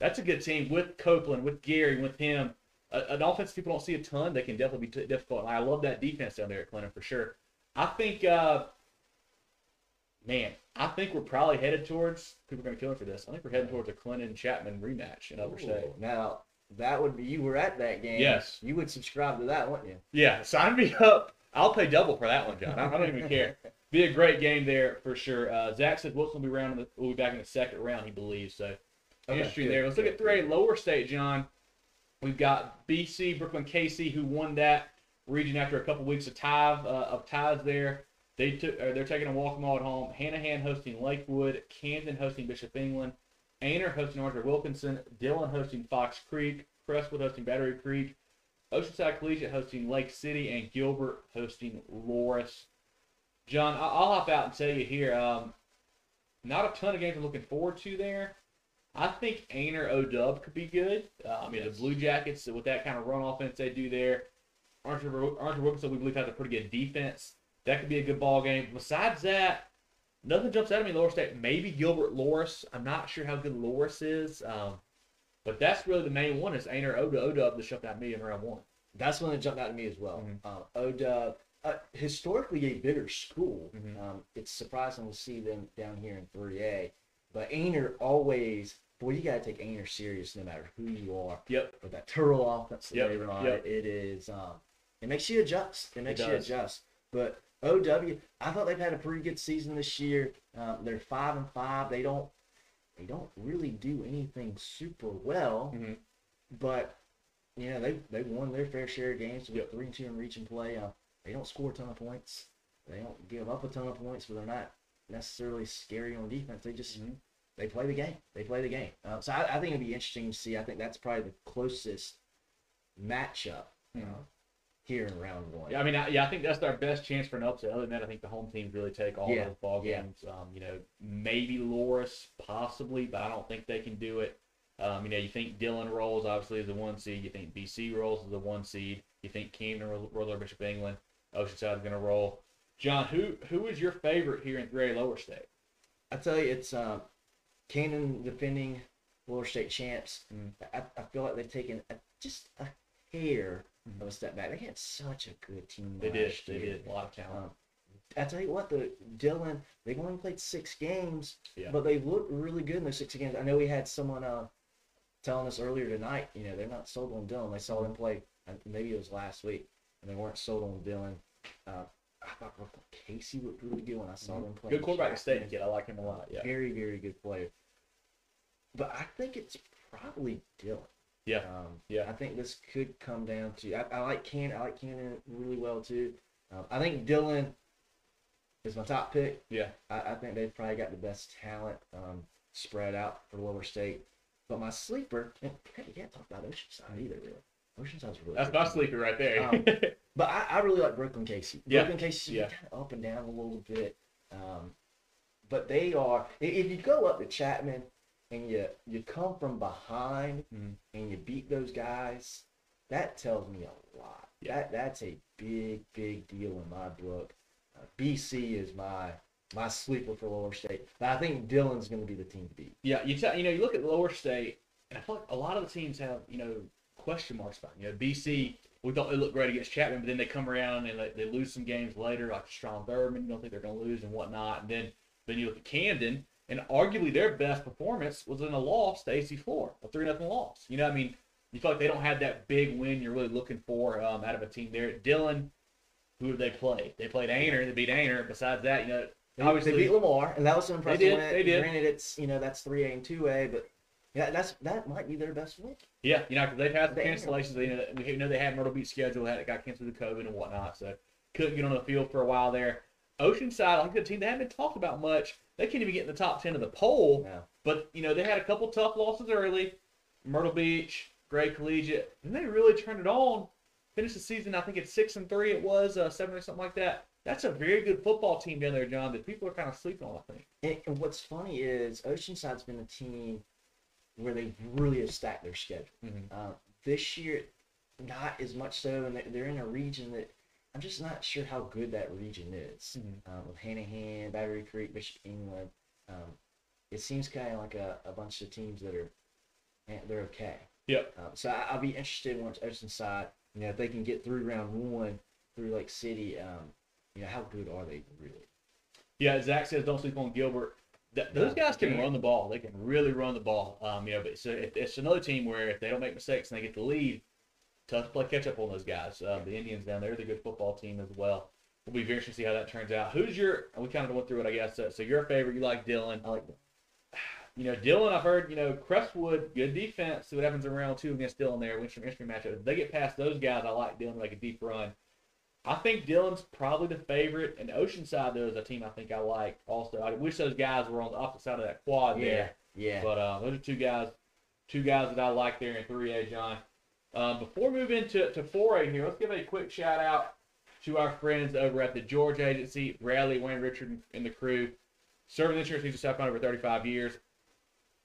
that's a good team with Copeland, with Gary, with him. Uh, an offense people don't see a ton, they can definitely be t- difficult. And I love that defense down there at Clinton for sure. I think, uh, man, I think we're probably headed towards, people are going to kill him for this, I think we're heading towards a Clinton-Chapman rematch in Upper State. Now, that would be, you were at that game. Yes. You would subscribe to that, wouldn't you? Yeah, sign me up. I'll pay double for that one, John. I don't even care. Be a great game there for sure. Uh, Zach says Wilson will be round. In the, will be back in the second round, he believes. So, okay, history good, there. Let's good, look at three A lower state, John. We've got B C Brooklyn K C, who won that region after a couple weeks of ties uh, of ties there. They took uh, they're taking a Waccamaw at home. Hanahan hosting Lakewood. Camden hosting Bishop England. Aner hosting Arthur Wilkinson. Dillon hosting Fox Creek. Crestwood hosting Battery Creek. Oceanside Collegiate hosting Lake City, and Gilbert hosting Loris. John, I'll hop out and tell you here, um, not a ton of games I'm looking forward to there. I think Aner O-Dub could be good. Uh, I mean, yes. The Blue Jackets, with that kind of run offense they do there, Arthur, Arthur Wilkinson, we believe, has a pretty good defense. That could be a good ball game. Besides that, nothing jumps out at me in Lower State. Maybe Gilbert Loris. I'm not sure how good Loris is. Um, but that's really the main one is Aner O-Dub that jumped out at me in round one. That's one that jumped out at me as well. Mm-hmm. Um, O-Dub. Uh, historically a bigger school. Mm-hmm. Um, it's surprising we'll see them down here in three A. But Aner always, boy, you got to take Aner serious no matter who you are. Yep. With that Turl offense that yep. they run, yep. it is, um, it makes you adjust. It makes it you adjust. But O W, I thought they've had a pretty good season this year. Um, they're five and five. They don't, they don't really do anything super well. Mm-hmm. But you know they they won their fair share of games with yep. three and two in region play. Um, They don't score a ton of points. They don't give up a ton of points, but they're not necessarily scary on defense. They just mm-hmm. they play the game. They play the game. Uh, so I, I think it'd be interesting to see. I think that's probably the closest matchup mm-hmm. uh, here in round one. Yeah, I mean, I, yeah, I think that's our best chance for an upset. Other than that, I think the home teams really take all yeah. those ball games. Yeah. Um, you know, maybe Loris, possibly, but I don't think they can do it. Um, you know, you think Dillon rolls obviously is the one seed. You think B C rolls is the one seed. You think Camden rolls over Bishop England. Oceanside is going to roll. John, who who is your favorite here in three A Lower State? I tell you, it's um, Camden defending Lower State champs. Mm. I, I feel like they've taken a, just a hair mm. of a step back. They had such a good team. They did. Year. They did. A lot of talent. Um, I tell you what, the Dillon, they've only played six games, yeah. but they looked really good in those six games. I know we had someone uh, telling us earlier tonight, you know, they're not sold on Dillon. They saw them play, maybe it was last week. And they weren't sold on Dillon. Uh, I thought Brooklyn Casey looked really good when I saw them play. Good quarterback to state kid. I like him a lot. Yeah. Very, very good player. But I think it's probably Dillon. Yeah. Um, yeah. I think this could come down to I, I like Can I like Cannon really well too. Um, I think Dillon is my top pick. Yeah. I, I think they've probably got the best talent um, spread out for Lower State. But my sleeper, and hey, you can't talk about Oceanside either, really. Oceanside's really That's good. my sleeper right there. um, but I, I really like Brooklyn Casey. Yeah. Brooklyn Casey's yeah. kind of up and down a little bit. Um, but they are – if you go up to Chapman and you, you come from behind mm-hmm. and you beat those guys, that tells me a lot. Yeah. That That's a big, big deal in my book. Uh, B C is my – My sleeper for Lower State, but I think Dillon's going to be the team to beat. Yeah, you tell you know you look at Lower State, and I feel like a lot of the teams have you know question marks about you know B C. We thought they looked great against Chapman, but then they come around and they, they lose some games later, like Strong Thurman. You don't think they're going to lose and whatnot, and then then you look at Camden, and arguably their best performance was in a loss to A C Florida, a three nothing loss. You know, I mean, you feel like they don't have that big win you're really looking for um, out of a team there. Dillon, who have they played? They played Aner, they beat Aner. Besides that, you know. Obviously, they beat Lamar, and that was an impressive win. They did. Granted, it's you know that's three A and two A, but Yeah, that's that might be their best win. Yeah, you know, they've had the Damn. cancellations. They know, we know they had Myrtle Beach scheduled, had it got canceled with COVID and whatnot, so couldn't get on the field for a while there. Oceanside, like the team, they haven't been talked about much. They can't even get in the top ten of the poll. Yeah. But, you know, they had a couple tough losses early. Myrtle Beach, Gray Collegiate. And they really turned it on. Finished the season, I think it's six and three. It was uh, seven or something like that. That's a very good football team down there, John, that people are kind of sleeping on, I think. And, and what's funny is Oceanside's been a team where they really have stacked their schedule. Mm-hmm. uh, this year, not as much so. And they're in a region that I'm just not sure how good that region is. Mm-hmm. um, with Hanahan, Battery Creek, Bishop England. Um, it seems kind of like a, a bunch of teams that are they're okay. Yep. Um, so I, I'll be interested once Oceanside, you know, if they can get through round one through Lake City, um, you know, how good are they really? Yeah, Zach says don't sleep on Gilbert. Th- those yeah, guys can yeah. run the ball. They can really run the ball. Um, you know, but so it, it's another team where if they don't make mistakes and they get the lead, tough to play catch up on those guys. Uh, the Indians down there, they're a good football team as well. We'll be very interested to see how that turns out. Who's your? We kind of went through it, I guess. So, so your favorite, you like Dylan. I like Dylan. You know, Dylan, I've heard, you know, Crestwood, good defense. See what happens in round two against Dylan there. Wins some interesting matchups. If they get past those guys, I like Dylan, like a deep run. I think Dylan's probably the favorite. And Oceanside, though, is a team I think I like also. I wish those guys were on the opposite side of that quad yeah, there. Yeah, yeah. But uh, those are two guys two guys that I like there in three A, John. Um, before we move into to four A here, let's give a quick shout-out to our friends over at the George Agency, Bradley, Wayne, Richard, and the crew. Serving insurance needs to stop on over thirty-five years.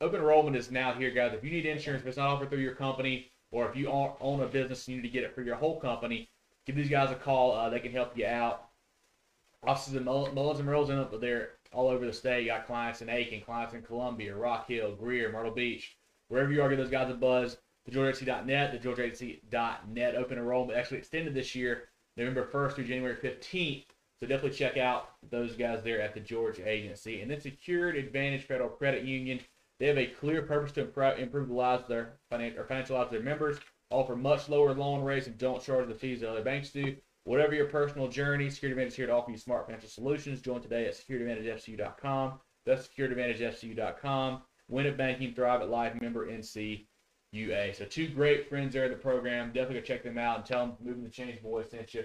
Open enrollment is now here, guys. If you need insurance, if it's not offered through your company, or if you own a business and you need to get it for your whole company, give these guys a call. Uh, they can help you out. Offices in Mullins and Merle's, in but they're all over the state. You got clients in Aiken, clients in Columbia, Rock Hill, Greer, Myrtle Beach. Wherever you are, give those guys a buzz. the georgia agency dot net, the georgia agency dot net. Open enrollment actually extended this year, November first through January fifteenth. So definitely check out those guys there at the George Agency. And then Secured Advantage Federal Credit Union. They have a clear purpose to improve the lives of their financial, or financial lives of their members, offer much lower loan rates, and don't charge the fees that other banks do. Whatever your personal journey, Secured Advantage is here to offer you smart financial solutions. Join today at secured advantage f c u dot com. That's secured advantage f c u dot com. Win at banking, thrive at life, member N C U A. So two great friends there at the program. Definitely go check them out and tell them Moving the Chains boys sent you.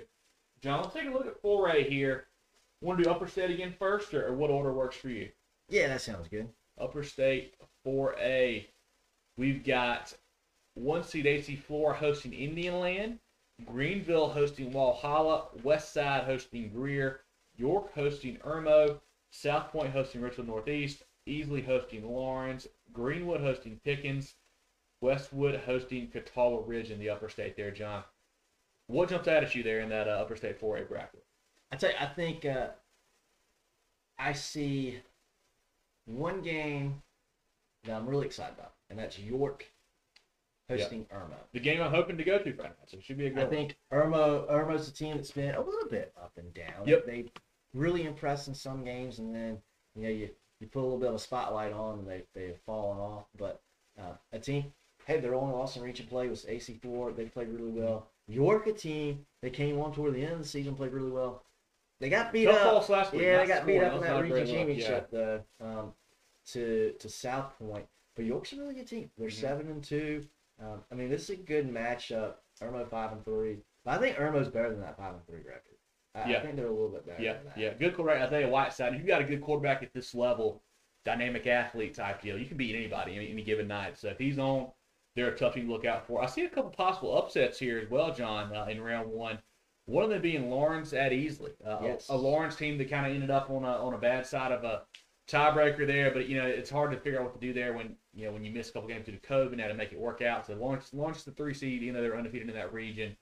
John, let's take a look at four A here. Want to do Upper State again first, or, or what order works for you? Yeah, that sounds good. Upper State four A. We've got one seed A C Flora hosting Indian Land, Greenville hosting Walhalla, Westside hosting Greer, York hosting Irmo, South Point hosting Richland Northeast, Easley hosting Lawrence, Greenwood hosting Pickens, Westwood hosting Catawba Ridge in the Upper State there, John. What jumped out at you there in that uh, Upper State four A bracket? I tell you, I think uh, I see one game that I'm really excited about, and that's York hosting yep. Irmo. The game I'm hoping to go to Friday night, so it should be a good I one. I think Irmo, Irmo's a team that's been a little bit up and down. Yep. They really impressed in some games, and then you know you, you put a little bit of a spotlight on, and they, they've fallen off. But uh, a team, hey, their only loss in region play was A C four. They played really well. York, a team, they came on toward the end of the season, played really well. They got beat up. Last week, yeah, they got beat up in that region championship yeah. though, um, to to South Point. But York's a really good team. They're mm-hmm. seven and two. Um, I mean, this is a good matchup. Irmo five and three, but I think Irmo's better than that five and three record. I, yeah. I think they're a little bit better. Yeah, than that. yeah. Good quarterback. I think Whiteside. You got a good quarterback at this level, dynamic athlete type deal. You can beat anybody any, any given night. So if he's on, they're a tough team to look out for. I see a couple possible upsets here as well, John, uh, in round one. One of them being Lawrence at Easley, uh, yes. a, a Lawrence team that kind of ended up on a on a bad side of a tiebreaker there. But you know, it's hard to figure out what to do there when you know when you miss a couple games due to COVID and how to make it work out. So Lawrence, Lawrence the three seed, even though they're undefeated in that region,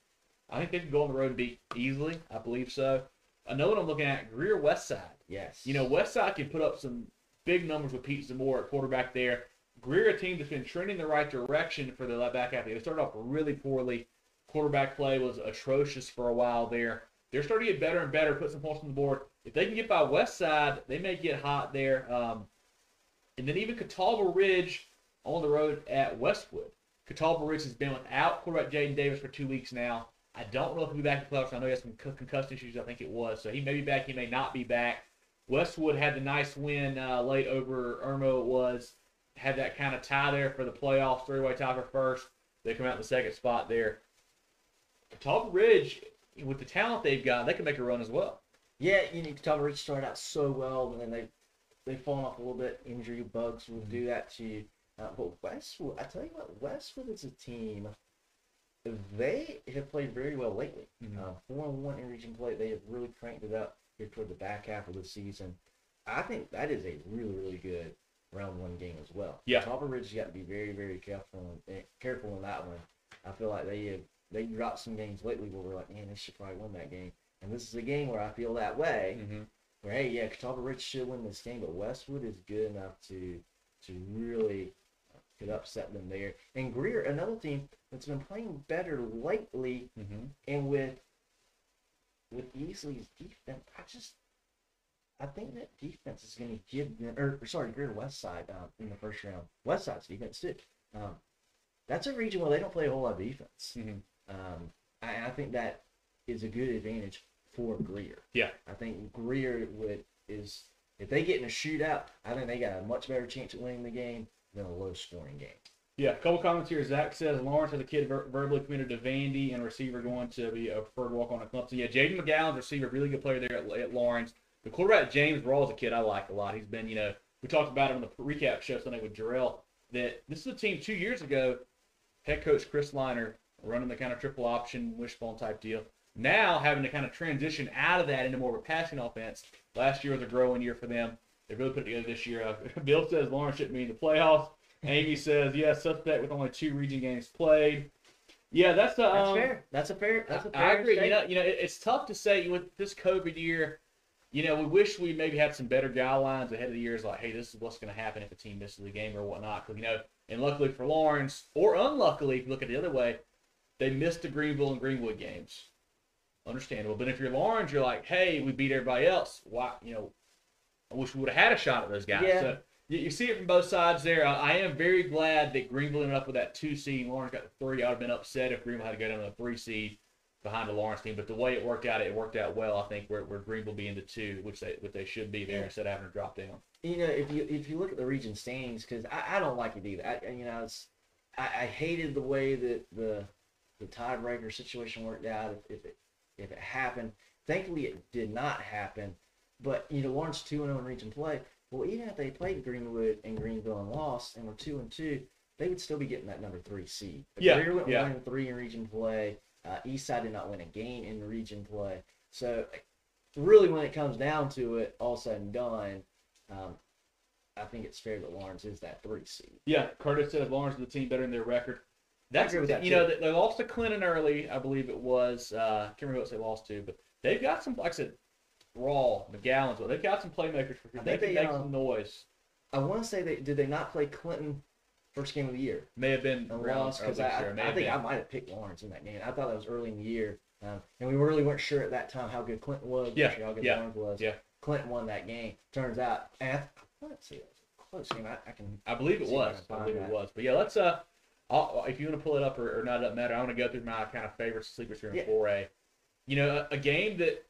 I think they can go on the road and beat Easley. I believe so. Another one I'm looking at, Greer Westside. Yes, you know Westside can put up some big numbers with Pete Zamore at quarterback there. Greer, a team that's been trending the right direction for the back half. They started off really poorly. Quarterback play was atrocious for a while there. They're starting to get better and better, put some points on the board. If they can get by Westside, they may get hot there. Um, and then even Catawba Ridge on the road at Westwood. Catawba Ridge has been without quarterback Jaden Davis for two weeks now. I don't know if he'll be back in playoffs. I know he has some concussion issues, I think it was. So he may be back, he may not be back. Westwood had the nice win uh, late over Irmo. It was. have that kind of tie there for the playoffs, three-way tie for first. They come out in the second spot there. Catawba Ridge, with the talent they've got, they can make a run as well. Yeah, you know, Catawba Ridge started out so well, but then they they've fallen off a little bit. Injury bugs will mm-hmm. do that to you. Uh, but Westwood, I tell you what, Westwood is a team. They have played very well lately. Mm-hmm. uh, four and one in region play. They have really cranked it up here toward the back half of the season. I think that is a really, really good round one game as well. Yeah, Catawba Ridge has got to be very, very careful and careful on that one. I feel like they have they dropped some games lately where we're like, man, they should probably win that game. And this is a game where I feel that way. Mm-hmm. Where hey, yeah, Catawba Ridge should win this game, but Westwood is good enough to to really could upset them there. And Greer, another team that's been playing better lately, mm-hmm. and with with Easley's defense, I just I think that defense is going to give them, or, or sorry, Greer Westside um, in the first round. Westside's defense too. Um, that's a region where they don't play a whole lot of defense. Mm-hmm. Um, I, I think that is a good advantage for Greer. Yeah, I think Greer would is if they get in a shootout, I think they got a much better chance at winning the game than a low-scoring game. Yeah, a couple comments here. Zach says Lawrence has a kid ver- verbally committed to Vandy and receiver going to be a preferred walk-on at Clemson. Yeah, Jaden McGowan's receiver, really good player there at, at Lawrence. The quarterback, James Rawls, a kid I like a lot. He's been, you know, we talked about him on the recap show Sunday with Jarrell, that this is a team two years ago, head coach Chris Liner running the kind of triple option, wishbone type deal. Now having to kind of transition out of that into more of a passing offense. Last year was a growing year for them. They really put it together this year. Uh, Bill says Lawrence shouldn't be in the playoffs. Amy says, "Yeah, suspect with only two region games played." Yeah, that's a um, that's fair. That's a fair. That's a fair. I agree. State. You know, you know, it, it's tough to say with this COVID year. You know, we wish we maybe had some better guidelines ahead of the years, like, hey, this is what's going to happen if a team misses the game or whatnot. Because you know, and luckily for Lawrence, or unluckily, if you look at it the other way, they missed the Greenville and Greenwood games. Understandable. But if you're Lawrence, you're like, hey, we beat everybody else. Why, you know? I wish we would have had a shot at those guys. Yeah. So you, you see it from both sides there. Uh, I am very glad that Greenville ended up with that two seed. Lawrence got the three. I would have been upset if Greenville had to go down to a three seed behind the Lawrence team. But the way it worked out, it worked out well. I think where, where Greenville being the two, which they which they should be there yeah. instead of having to drop down. You know, if you if you look at the region standings, because I, I don't like it either. I, you know, it's, I, I hated the way that the the tiebreaker situation worked out. If, if it if it happened, thankfully it did not happen. But, you know, Lawrence two and oh in region play. Well, even if they played Greenwood and Greenville and lost and were two and two, they would still be getting that number three seed. If yeah, Greer went yeah. one and three in region play. Uh, Eastside did not win a game in region play. So, really, when it comes down to it, all said and done, um, I think it's fair that Lawrence is that three seed. Yeah, Curtis said Lawrence is the team better than their record. That's, I agree with that, you too. know, they lost to Clinton early, I believe it was. Uh, I can't remember what they lost to, but they've got some, like I said, Raw, McGowan's. Well, they've got some playmakers for sure. They can make um, some noise. I want to say they did they not play Clinton first game of the year? May have been Lawrence because I, sure. I, I think been. I might have picked Lawrence in that game. I thought that was early in the year, um, and we really weren't sure at that time how good Clinton was. Yeah, how good yeah. Lawrence was. Yeah, Clinton won that game. Turns out, and I let's see, it was a close game. I, I can. I believe it was. I believe that. it was. But yeah, let's uh, I'll, if you want to pull it up or, or not, it doesn't matter. I want to go through my kind of favorites, sleepers here in yeah. four A. You know, a, a game that.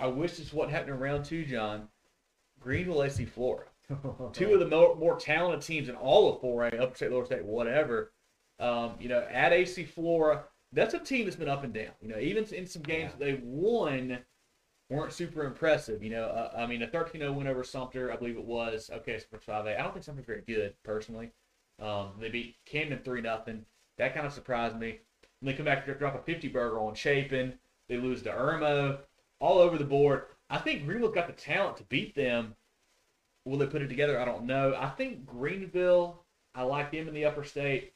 I wish this is what happened in round two, John. Greenville, A C Flora. Two of the more, more talented teams in all of four A, Upper State, Lower State, whatever. Um, you know, at A C Flora, that's a team that's been up and down. You know, even in some games yeah. they won weren't super impressive. You know, uh, I mean, a thirteen oh win over Sumter, I believe it was. Okay, it's for five A. I don't think Sumter's very good, personally. Um, they beat Camden three nothing. That kind of surprised me. And they come back and drop a fifty burger on Chapin. They lose to Irmo. All over the board. I think Greenville got the talent to beat them. Will they put it together? I don't know. I think Greenville, I like them in the upper state,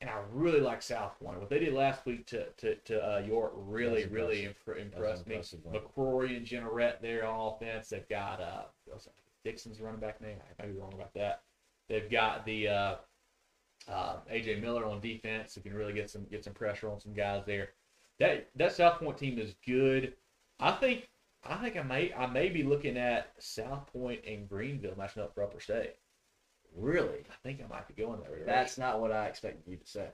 and I really like South Point. What they did last week to to, to uh, York really, That's really impressive. impressed That's me. McCrory and Generette there on offense. They've got uh, Dixon's running back name. I might be wrong about that. They've got the uh, uh, A J Miller on defense who can really get some get some pressure on some guys there. That that South Point team is good. I think I think I may I may be looking at South Point and Greenville matching up for Upper State. Really? I think I might be going that direction. That's not what I expected you to say.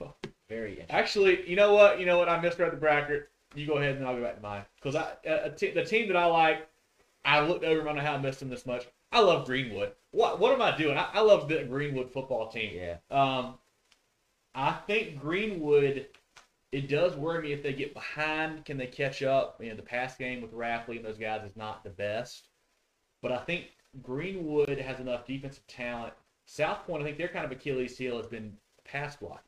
Oh. Very interesting. Actually, you know what? You know what? I misread the bracket. You go ahead and I'll go back to mine because I a, a t- the team that I like. I looked over. I don't know how I missed them this much. I love Greenwood. what what am I doing? I, I love the Greenwood football team. Yeah. Um, I think Greenwood, it does worry me if they get behind. Can they catch up? You know, the pass game with Rapley and those guys is not the best. But I think Greenwood has enough defensive talent. South Point, I think their kind of Achilles heel has been pass blocking.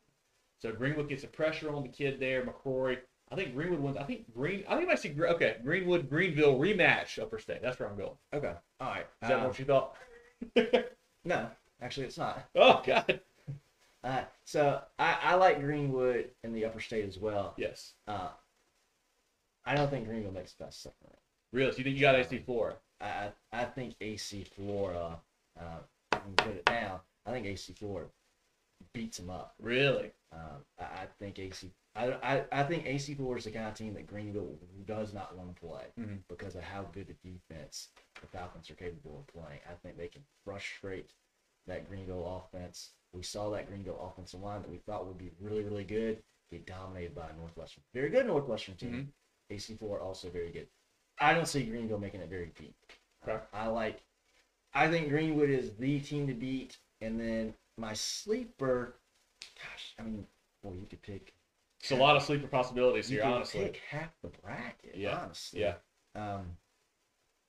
So Greenwood gets the pressure on the kid there, McCrory. I think Greenwood wins. I think Green. I think I might see. Okay, Greenwood Greenville rematch Upper State. That's where I'm going. Okay. All right. Is that um, what you thought? No, actually, it's not. Oh God. All right. So I, I like Greenwood and the Upper State as well. Yes. Uh, I don't think Greenwood makes the best second round. Really? So you think you got A C Flora? I I think A C Flora. Uh, I can put it down. I think A C Flora beats them up. Really? Um, I, I think A C. I, I, I think A C Florida is the kind of team that Greenville does not want to play mm-hmm. because of how good a defense the Falcons are capable of playing. I think they can frustrate that Greenville offense. We saw that Greenville offensive line that we thought would be really, really good get dominated by a Northwestern. Very good Northwestern team. Mm-hmm. A C Florida also very good. I don't see Greenville making it very deep. Okay. I, I like – I think Greenwood is the team to beat. And then my sleeper – gosh, I mean, boy, you could pick – it's a lot of sleeper possibilities here, honestly. You can pick half the bracket, yeah. honestly. Yeah. Um,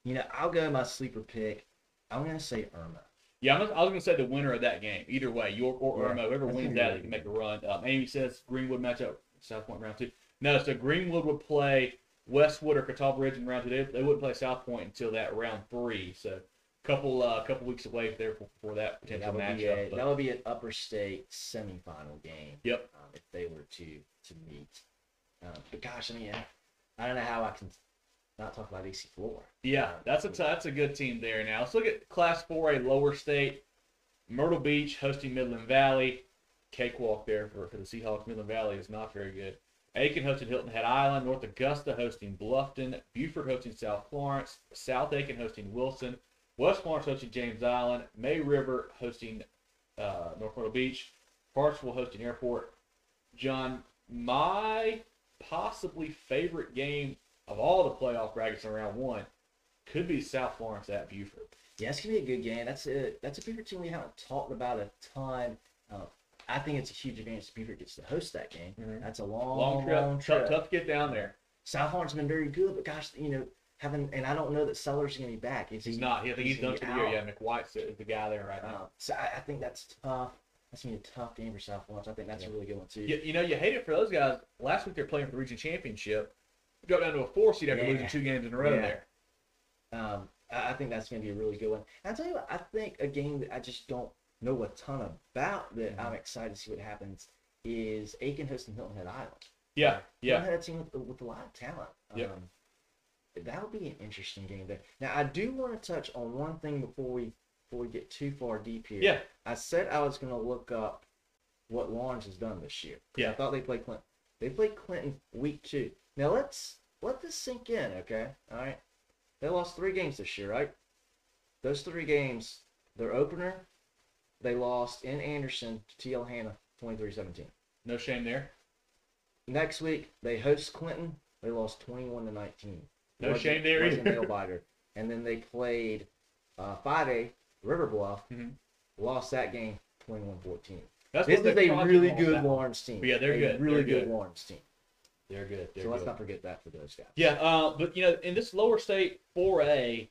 you know, I'll go my sleeper pick. I'm going to say Irma. Yeah, I'm, I was going to say the winner of that game. Either way, York or Irma, whoever wins that, they can make a run. Um, Amy says Greenwood matchup, South Point round two. No, so Greenwood would play Westwood or Catawba Ridge in round two. They, they wouldn't play South Point until that round three. So a couple, uh, couple weeks away there for, for that potential yeah, that matchup. A, but... That would be an Upper State semifinal game. Yep. Um, if they were to... to meet. Um, but gosh, I mean, I don't know how I can not talk about A C Florida. Yeah, that's a t- that's a good team there now. Let's look at Class four A Lower State. Myrtle Beach hosting Midland Valley. Cakewalk there for, for the Seahawks. Midland Valley is not very good. Aiken hosting Hilton Head Island. North Augusta hosting Bluffton. Buford hosting South Florence. South Aiken hosting Wilson. West Florence hosting James Island. May River hosting uh, North Myrtle Beach. Parksville hosting Airport. John... My possibly favorite game of all the playoff brackets in round one could be South Florence at Buford. Yeah, it's going to be a good game. That's a, that's a Buford team we haven't talked about a ton. Uh, I think it's a huge advantage Buford gets to host that game. Mm-hmm. That's a long, long trip. Long trip. Tough, tough to get down there. South Florence has been very good, but gosh, you know, having and I don't know that Sellers is going to be back. Is he's he, not. He, I think he's, he's done for the year. Yeah, McWhite's the, the guy there right now. Um, so I, I think that's tough. That's going to be a tough game for South Florence. I think that's yeah. a really good one, too. You, you know, you hate it for those guys. Last week they were playing for the region championship. We dropped down to a four seed after yeah. losing two games in a row yeah. there. Um, I think that's going to be a really good one. And I tell you what, I think a game that I just don't know a ton about that mm-hmm. I'm excited to see what happens is Aiken hosting Hilton Head Island. Yeah, yeah. Hilton Head a team with, with a lot of talent. Yeah. Um, that would be an interesting game there. Now, I do want to touch on one thing before we Before we get too far deep here, yeah. I said I was going to look up what Lawrence has done this year. Yeah. I thought they played Clinton. They played Clinton week two. Now let's let this sink in, okay? All right. They lost three games this year, right? Those three games, their opener, they lost in Anderson to T L Hanna twenty-three seventeen. No shame there. Next week they host Clinton. They lost twenty-one to nineteen. No wasn't, shame there either. Nail biter. And then they played uh, Friday. River Bluff mm-hmm. lost that game twenty-one fourteen. That's this is a really good Lawrence team. But yeah, they're a good. Really they're good. good Lawrence team. They're good. They're so good. Let's not forget that for those guys. Yeah, uh, but, you know, in this Lower State four A,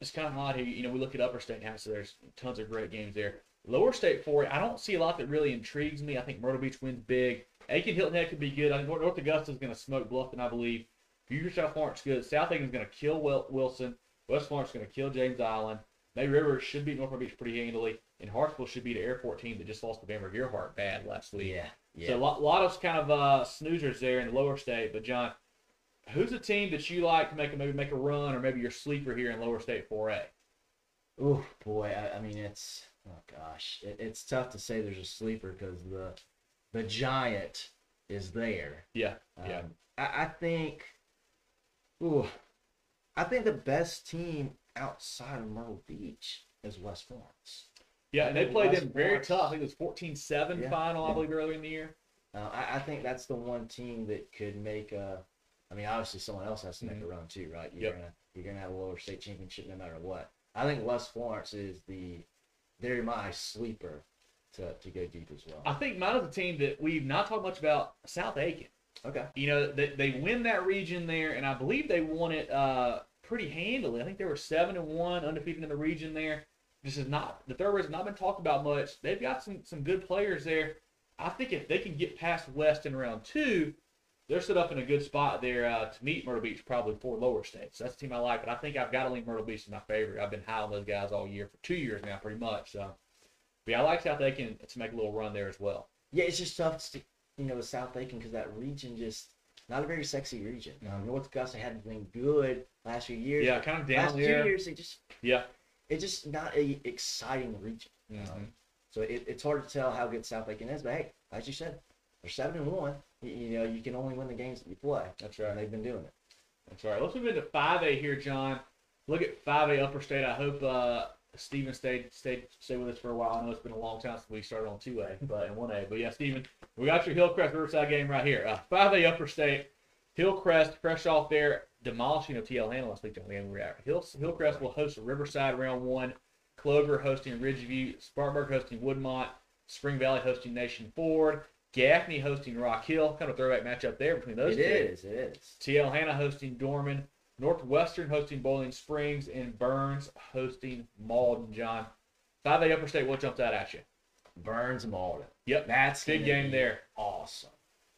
it's kind of odd here. You know, we look at Upper State now, so there's tons of great games there. Lower State four A, I don't see a lot that really intrigues me. I think Myrtle Beach wins big. Aiken Hilton Head could be good. I think North Augusta is going to smoke Bluffton, I believe. Buford South Florence good. South Aiken is going to kill Wilson. West Florence is going to kill James Island. May River should beat North Carolina Beach pretty handily, and Hartsville should beat an Airport team that just lost to Bamberg-Ehrhardt bad last week. Yeah, yeah. So a lot, lot of kind of uh, snoozers there in the Lower State. But, John, who's a team that you like to make a, maybe make a run or maybe your sleeper here in Lower State four A? Oh, boy. I, I mean, it's – oh, gosh. It, it's tough to say there's a sleeper because the the giant is there. Yeah, um, yeah. I, I think – ooh, I think the best team – outside of Myrtle Beach is West Florence. Yeah, and they played them very tough. I think it was fourteen seven yeah, final, yeah. I believe, earlier in the year. Uh, I, I think that's the one team that could make a – I mean, obviously someone else has to make mm-hmm. a run too, right? You're yep. going to you're gonna have a Lower State championship no matter what. I think West Florence is the they're my sleeper to, to go deep as well. I think mine is a team that we've not talked much about, South Aiken. Okay. You know, they, they win that region there, and I believe they won it uh, pretty handily. I think they were seven and one, undefeated in the region there. This is not – the third race has not been talked about much. They've got some, some good players there. I think if they can get past West in round two, they're set up in a good spot there uh, to meet Myrtle Beach probably for lower stakes. So that's a team I like, but I think I've got to leave Myrtle Beach as my favorite. I've been high on those guys all year for two years now pretty much. So, but yeah, I like South Aiken to make a little run there as well. Yeah, it's just tough to see. You know, with South Aiken, because that region just not a very sexy region. Um, North Augusta hadn't been good last few years. Yeah, kind of down last here. Last two years, it just yeah, it's just not a exciting region. Mm-hmm. um, so it, it's hard to tell how good South Aiken is. But hey, as you said, they're seven and one. You, you know, you can only win the games that you play. That's right. And they've been doing it. That's right. Let's move into five A here, John. Look at five A Upper State. I hope uh, Stephen stayed stayed stay with us for a while. I know it's been a long time since we started on two A, but and one A. But yeah, Stephen. We got your Hillcrest Riverside game right here. Uh, five A Upper State, Hillcrest, fresh off there, demolishing of T L Hanna last week. The game we were at. Hill, Hillcrest will host Riverside round one, Clover hosting Ridgeview, Spartanburg hosting Woodmont, Spring Valley hosting Nation Ford, Gaffney hosting Rock Hill. Kind of a throwback matchup there between those it two. It is, it is. T L Hanna hosting Dorman, Northwestern hosting Bowling Springs, and Burns hosting Malden, John. five A Upper State, what jumps out at you? Burns Malden. Yep, that's big game there. Awesome.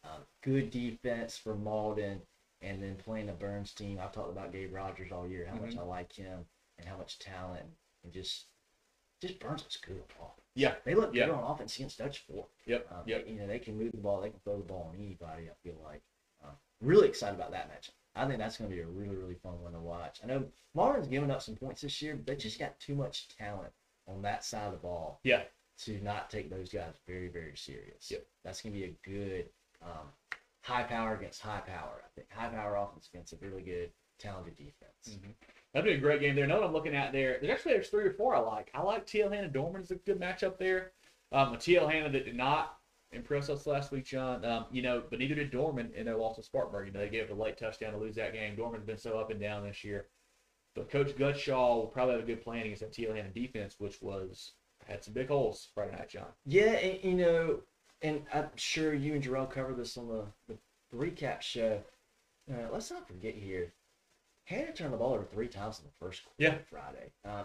Um, good defense for Malden, and then playing a Burns team. I've talked about Gabe Rogers all year, how mm-hmm. much I like him and how much talent, and just just Burns looks good on ball. Yeah, they look yep. good on offense against Dutch Fork. Yep, um, yep. They, you know they can move the ball, they can throw the ball on anybody. I feel like um, really excited about that matchup. I think that's going to be a really really fun one to watch. I know Malden's giving up some points this year, but they just got too much talent on that side of the ball. Yeah. To not take those guys very, very serious. Yep. That's going to be a good um, high power against high power. I think high power offense against a really good, talented defense. Mm-hmm. That'd be a great game there. Another I'm looking at there. There's actually there's three or four I like. I like T L Hanna. Dorman's a good matchup there. Um, a T L Hanna that did not impress us last week, John. Um, you know, but neither did Dorman, and they lost to Spartanburg. You know, they gave up a late touchdown to lose that game. Dorman's been so up and down this year. But Coach Gutshaw will probably have a good plan against that T L Hanna defense, which was. Had some big holes Friday night, John. Yeah, and, you know, and I'm sure you and Jarrell covered this on the, the recap show. Uh, let's not forget here, Hanna turned the ball over three times in the first quarter yeah. Friday. Uh,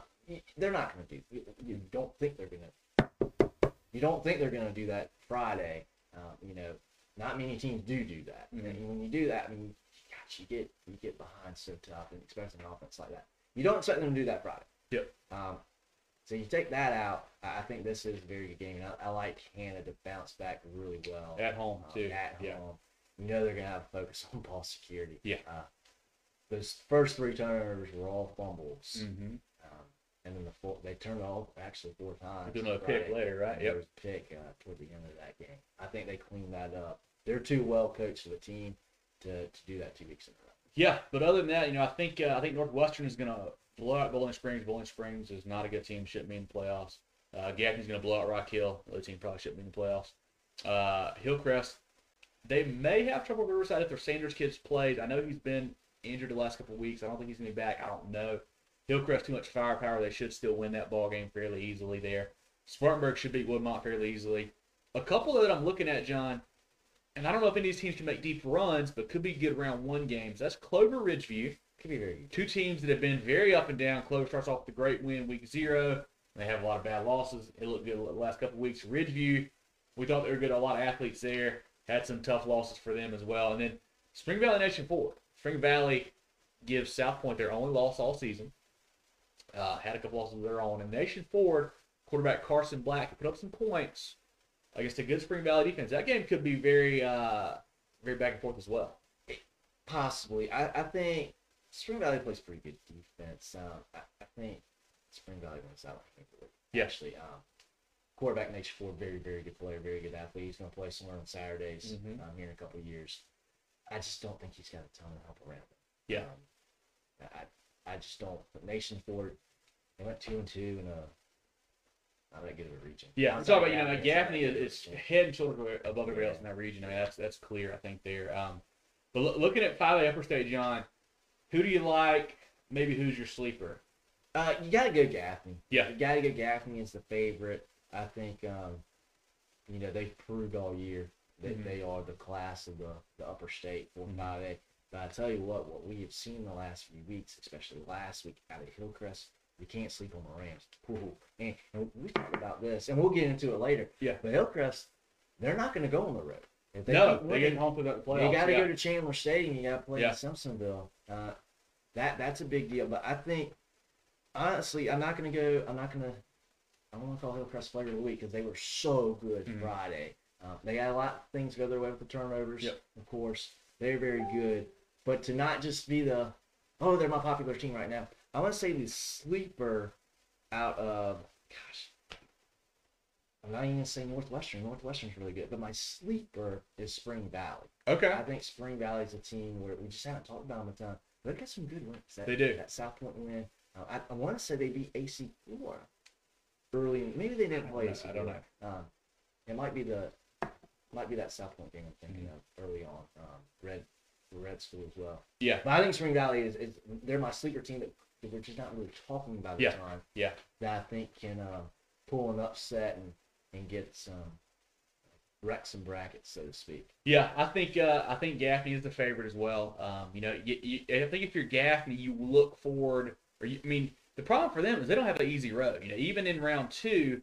they're not going to do. You, you don't think they're going to. You don't think they're going to do that Friday. Um, you know, not many teams do do that. Mm-hmm. And when you do that, I mean, gosh, you get you get behind so tough and expecting an offense like that. You don't expect them to do that Friday. Yep. Um, So you take that out, I think this is a very good game. And I, I like Hanna to bounce back really well. At home, um, too. At home. Yeah. You know they're going to have a focus on ball security. Yeah. Uh, those first three turnovers were all fumbles. Mm-hmm. Um, and then the four, they turned all, actually, four times. They're doing a pick later, right? Yep. There was a pick uh, toward the end of that game. I think they cleaned that up. They're too well coached of a team to, to do that two weeks in a row. Yeah, but other than that, you know, I think, uh, I think Northwestern is going to – blow out Bowling Springs. Bowling Springs is not a good team. Shouldn't be in the playoffs. Uh, Gaffney's going to blow out Rock Hill. The team probably shouldn't be in the playoffs. Uh, Hillcrest, they may have trouble with Riverside if their Sanders kids plays. I know he's been injured the last couple of weeks. I don't think he's going to be back. I don't know. Hillcrest, too much firepower. They should still win that ball game fairly easily there. Spartanburg should beat Woodmont fairly easily. A couple that I'm looking at, John, and I don't know if any of these teams can make deep runs, but could be good round one games. That's Clover Ridgeview. Could be very good. Two teams that have been very up and down. Clover starts off with a great win week zero. They have a lot of bad losses. It looked good the last couple of weeks. Ridgeview, we thought they were good. A lot of athletes there. Had some tough losses for them as well. And then Spring Valley Nation Ford. Spring Valley gives South Point their only loss all season. Uh, had a couple losses of their own. And Nation Ford, quarterback Carson Black, put up some points against a good Spring Valley defense. That game could be very, uh, very back and forth as well. Possibly. I, I think... Spring Valley plays pretty good defense. Um, I, I think Spring Valley wins that one. Yeah. Actually, um, quarterback Nation Ford, very, very good player, very good athlete. He's going to play somewhere on Saturdays mm-hmm. um, here in a couple of years. I just don't think he's got a ton of help around him. Yeah. Um, I I just don't. But Nation Ford, they went two and two in a not that good of a region. Yeah, I'm talking about, you know, Gaffney is head and shoulder above everybody else in that region. I mean, that's, that's clear, I think, there. Um, but lo- looking at five A Upper State, John, who do you like? Maybe who's your sleeper? Uh, you gotta go Gaffney. Yeah, you gotta go Gaffney as the favorite. I think um, you know they've proved all year that mm-hmm. they are the class of the, the upper state for mm-hmm. five A. But I tell you what, what we have seen the last few weeks, especially last week out of Hillcrest, you can't sleep on the Rams. Ooh. And, and we talked about this, and we'll get into it later. Yeah, but Hillcrest, they're not going to go on the road. If they no, they're getting home for the playoffs. You got to yeah. go to Chandler Stadium. You got to play yeah. in Simpsonville. Uh, that that's a big deal. But I think, honestly, I'm not going to go. I'm not going to. I don't want to call Hillcrest Flavor of the Week because they were so good mm-hmm. Friday. Uh, they got a lot of things go their way with the turnovers. Yep. Of course, they're very good. But to not just be the, oh, they're my popular team right now. I want to say the sleeper out of, gosh, I'm not even going to say Northwestern. Northwestern's really good. But my sleeper is Spring Valley. Okay. I think Spring Valley's a team where we just haven't talked about them a ton. But they've got some good wins. That, they do. That South Point win. Uh, I, I want to say they beat A C Florida early. Maybe they didn't play A C Florida. I don't know. I don't know. Um, it might be the, might be that South Point game I'm thinking mm-hmm. of early on. Um, Red, the Red School as well. Yeah. But I think Spring Valley is, is they're my sleeper team that we're just not really talking about the yeah. time. Yeah. That I think can uh, pull an upset and, and get some wreck some brackets, so to speak. Yeah, I think uh, I think Gaffney is the favorite as well. Um, you know, you, you, I think if you're Gaffney, you look forward. Or you, I mean, the problem for them is they don't have an easy road. You know, even in round two,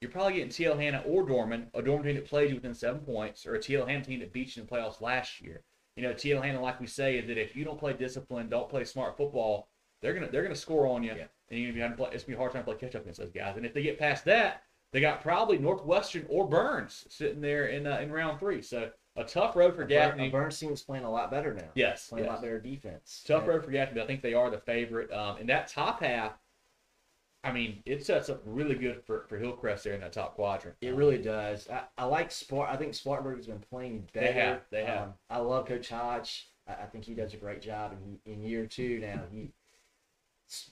you're probably getting T L Hanna or Dorman, a Dorman team that played you within seven points, or a T L Hanna team that beat you in the playoffs last year. You know, T L Hanna, like we say, is that if you don't play discipline, don't play smart football, they're gonna they're gonna score on you, yeah. and you're gonna be play, it's gonna be a hard time to play catch up against those guys. And if they get past that, they got probably Northwestern or Burns sitting there in uh, in round three. So a tough road for Gaffney. Burns team is playing a lot better now. Yes, playing yes. a lot better defense. Tough yeah. road for Gaffney. But I think they are the favorite. Um, and that top half, I mean, it sets up really good for, for Hillcrest there in that top quadrant. It really does. I, I like Spartan. I think Spartanburg has been playing better. They have. They have. Um, I love Coach Hodge. I, I think he does a great job. And he, in year two now, he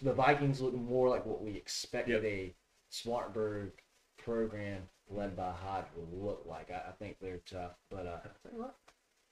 the Vikings look more like what we expected yep. a Spartanburg program led by Hodge will look like. I, I think they're tough, but uh, I tell you what,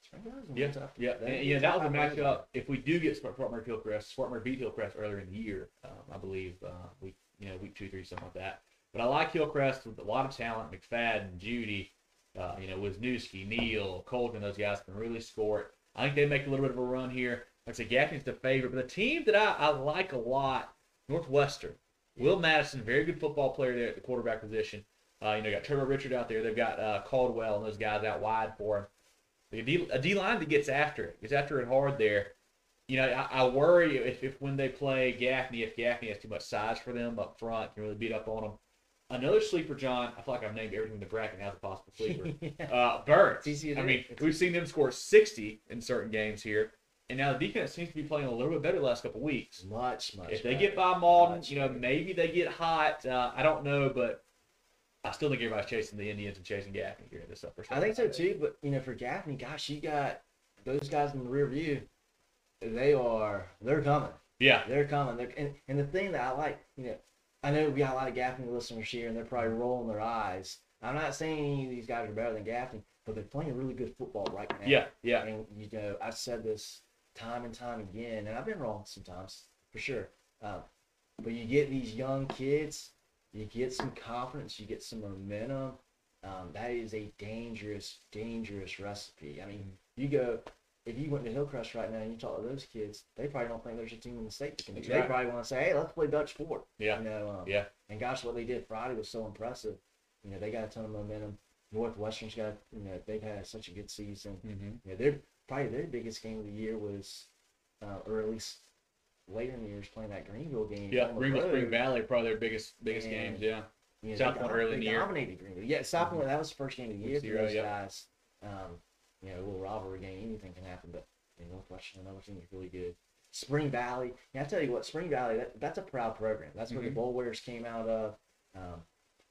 Spring Valley's yeah, tough. Yeah, and, and, yeah, that was a matchup. If we do get Spartanburg Hillcrest, Spartanburg beat Hillcrest earlier in the year, um, I believe uh, week you know week two, three, something like that. But I like Hillcrest with a lot of talent. McFadden, Judy, uh, you know, Wisniewski, Neal, Colton, those guys can really score it. I think they make a little bit of a run here. Like I said, Gaffney's the favorite, but the team that I, I like a lot, Northwestern. Will Madison, very good football player there at the quarterback position. Uh, you know, got Trevor Richard out there. They've got uh, Caldwell and those guys out wide for him. A D, a D line that gets after it, gets after it hard there. You know, I, I worry if, if when they play Gaffney, if Gaffney has too much size for them up front, can really beat up on them. Another sleeper, John. I feel like I've named everything in the bracket now as a possible sleeper. yeah. uh, Burns. I mean, we've seen them score sixty in certain games here. And now the defense seems to be playing a little bit better the last couple of weeks. Much, much If they better. get by Malden, much you know, better. maybe they get hot. Uh, I don't know, but I still think everybody's chasing the Indians and chasing Gaffney here in this upper side. I think so, too. But, you know, for Gaffney, gosh, you got those guys in the rear view. They are – they're coming. Yeah. They're coming. They're, and, and the thing that I like, you know, I know we got a lot of Gaffney listeners here, and they're probably rolling their eyes. I'm not saying any of these guys are better than Gaffney, but they're playing really good football right now. Yeah, yeah. And, you know, I've said this time and time again, and I've been wrong sometimes, for sure. Um, but you get these young kids, you get some confidence, you get some momentum. Um, that is a dangerous, dangerous recipe. I mean, you go, if you went to Hillcrest right now and you talk to those kids, they probably don't think there's a team in the state that can do it. They right. probably want to say, hey, let's play Dutch Fort. Yeah. You know, um, yeah. And gosh, what they did Friday was so impressive. You know, they got a ton of momentum. Northwestern's got, you know, they've had such a good season. Mm-hmm. You know, they're probably their biggest game of the year was, uh, or at least later in the year, was playing that Greenville game. Yeah, Greenville, Spring Valley, probably their biggest biggest and, games, yeah. You know, South Point early in the year. They dominated Greenville. Yeah, South Point, mm-hmm. that was the first game of the year Zero, for those yep. guys. Um, you know, a little rivalry game, anything can happen, but you know, Northwestern, another team is really good. Spring Valley, yeah, I tell you what, Spring Valley, that, that's a proud program. That's where mm-hmm. the Bowl Warriors came out of. Um,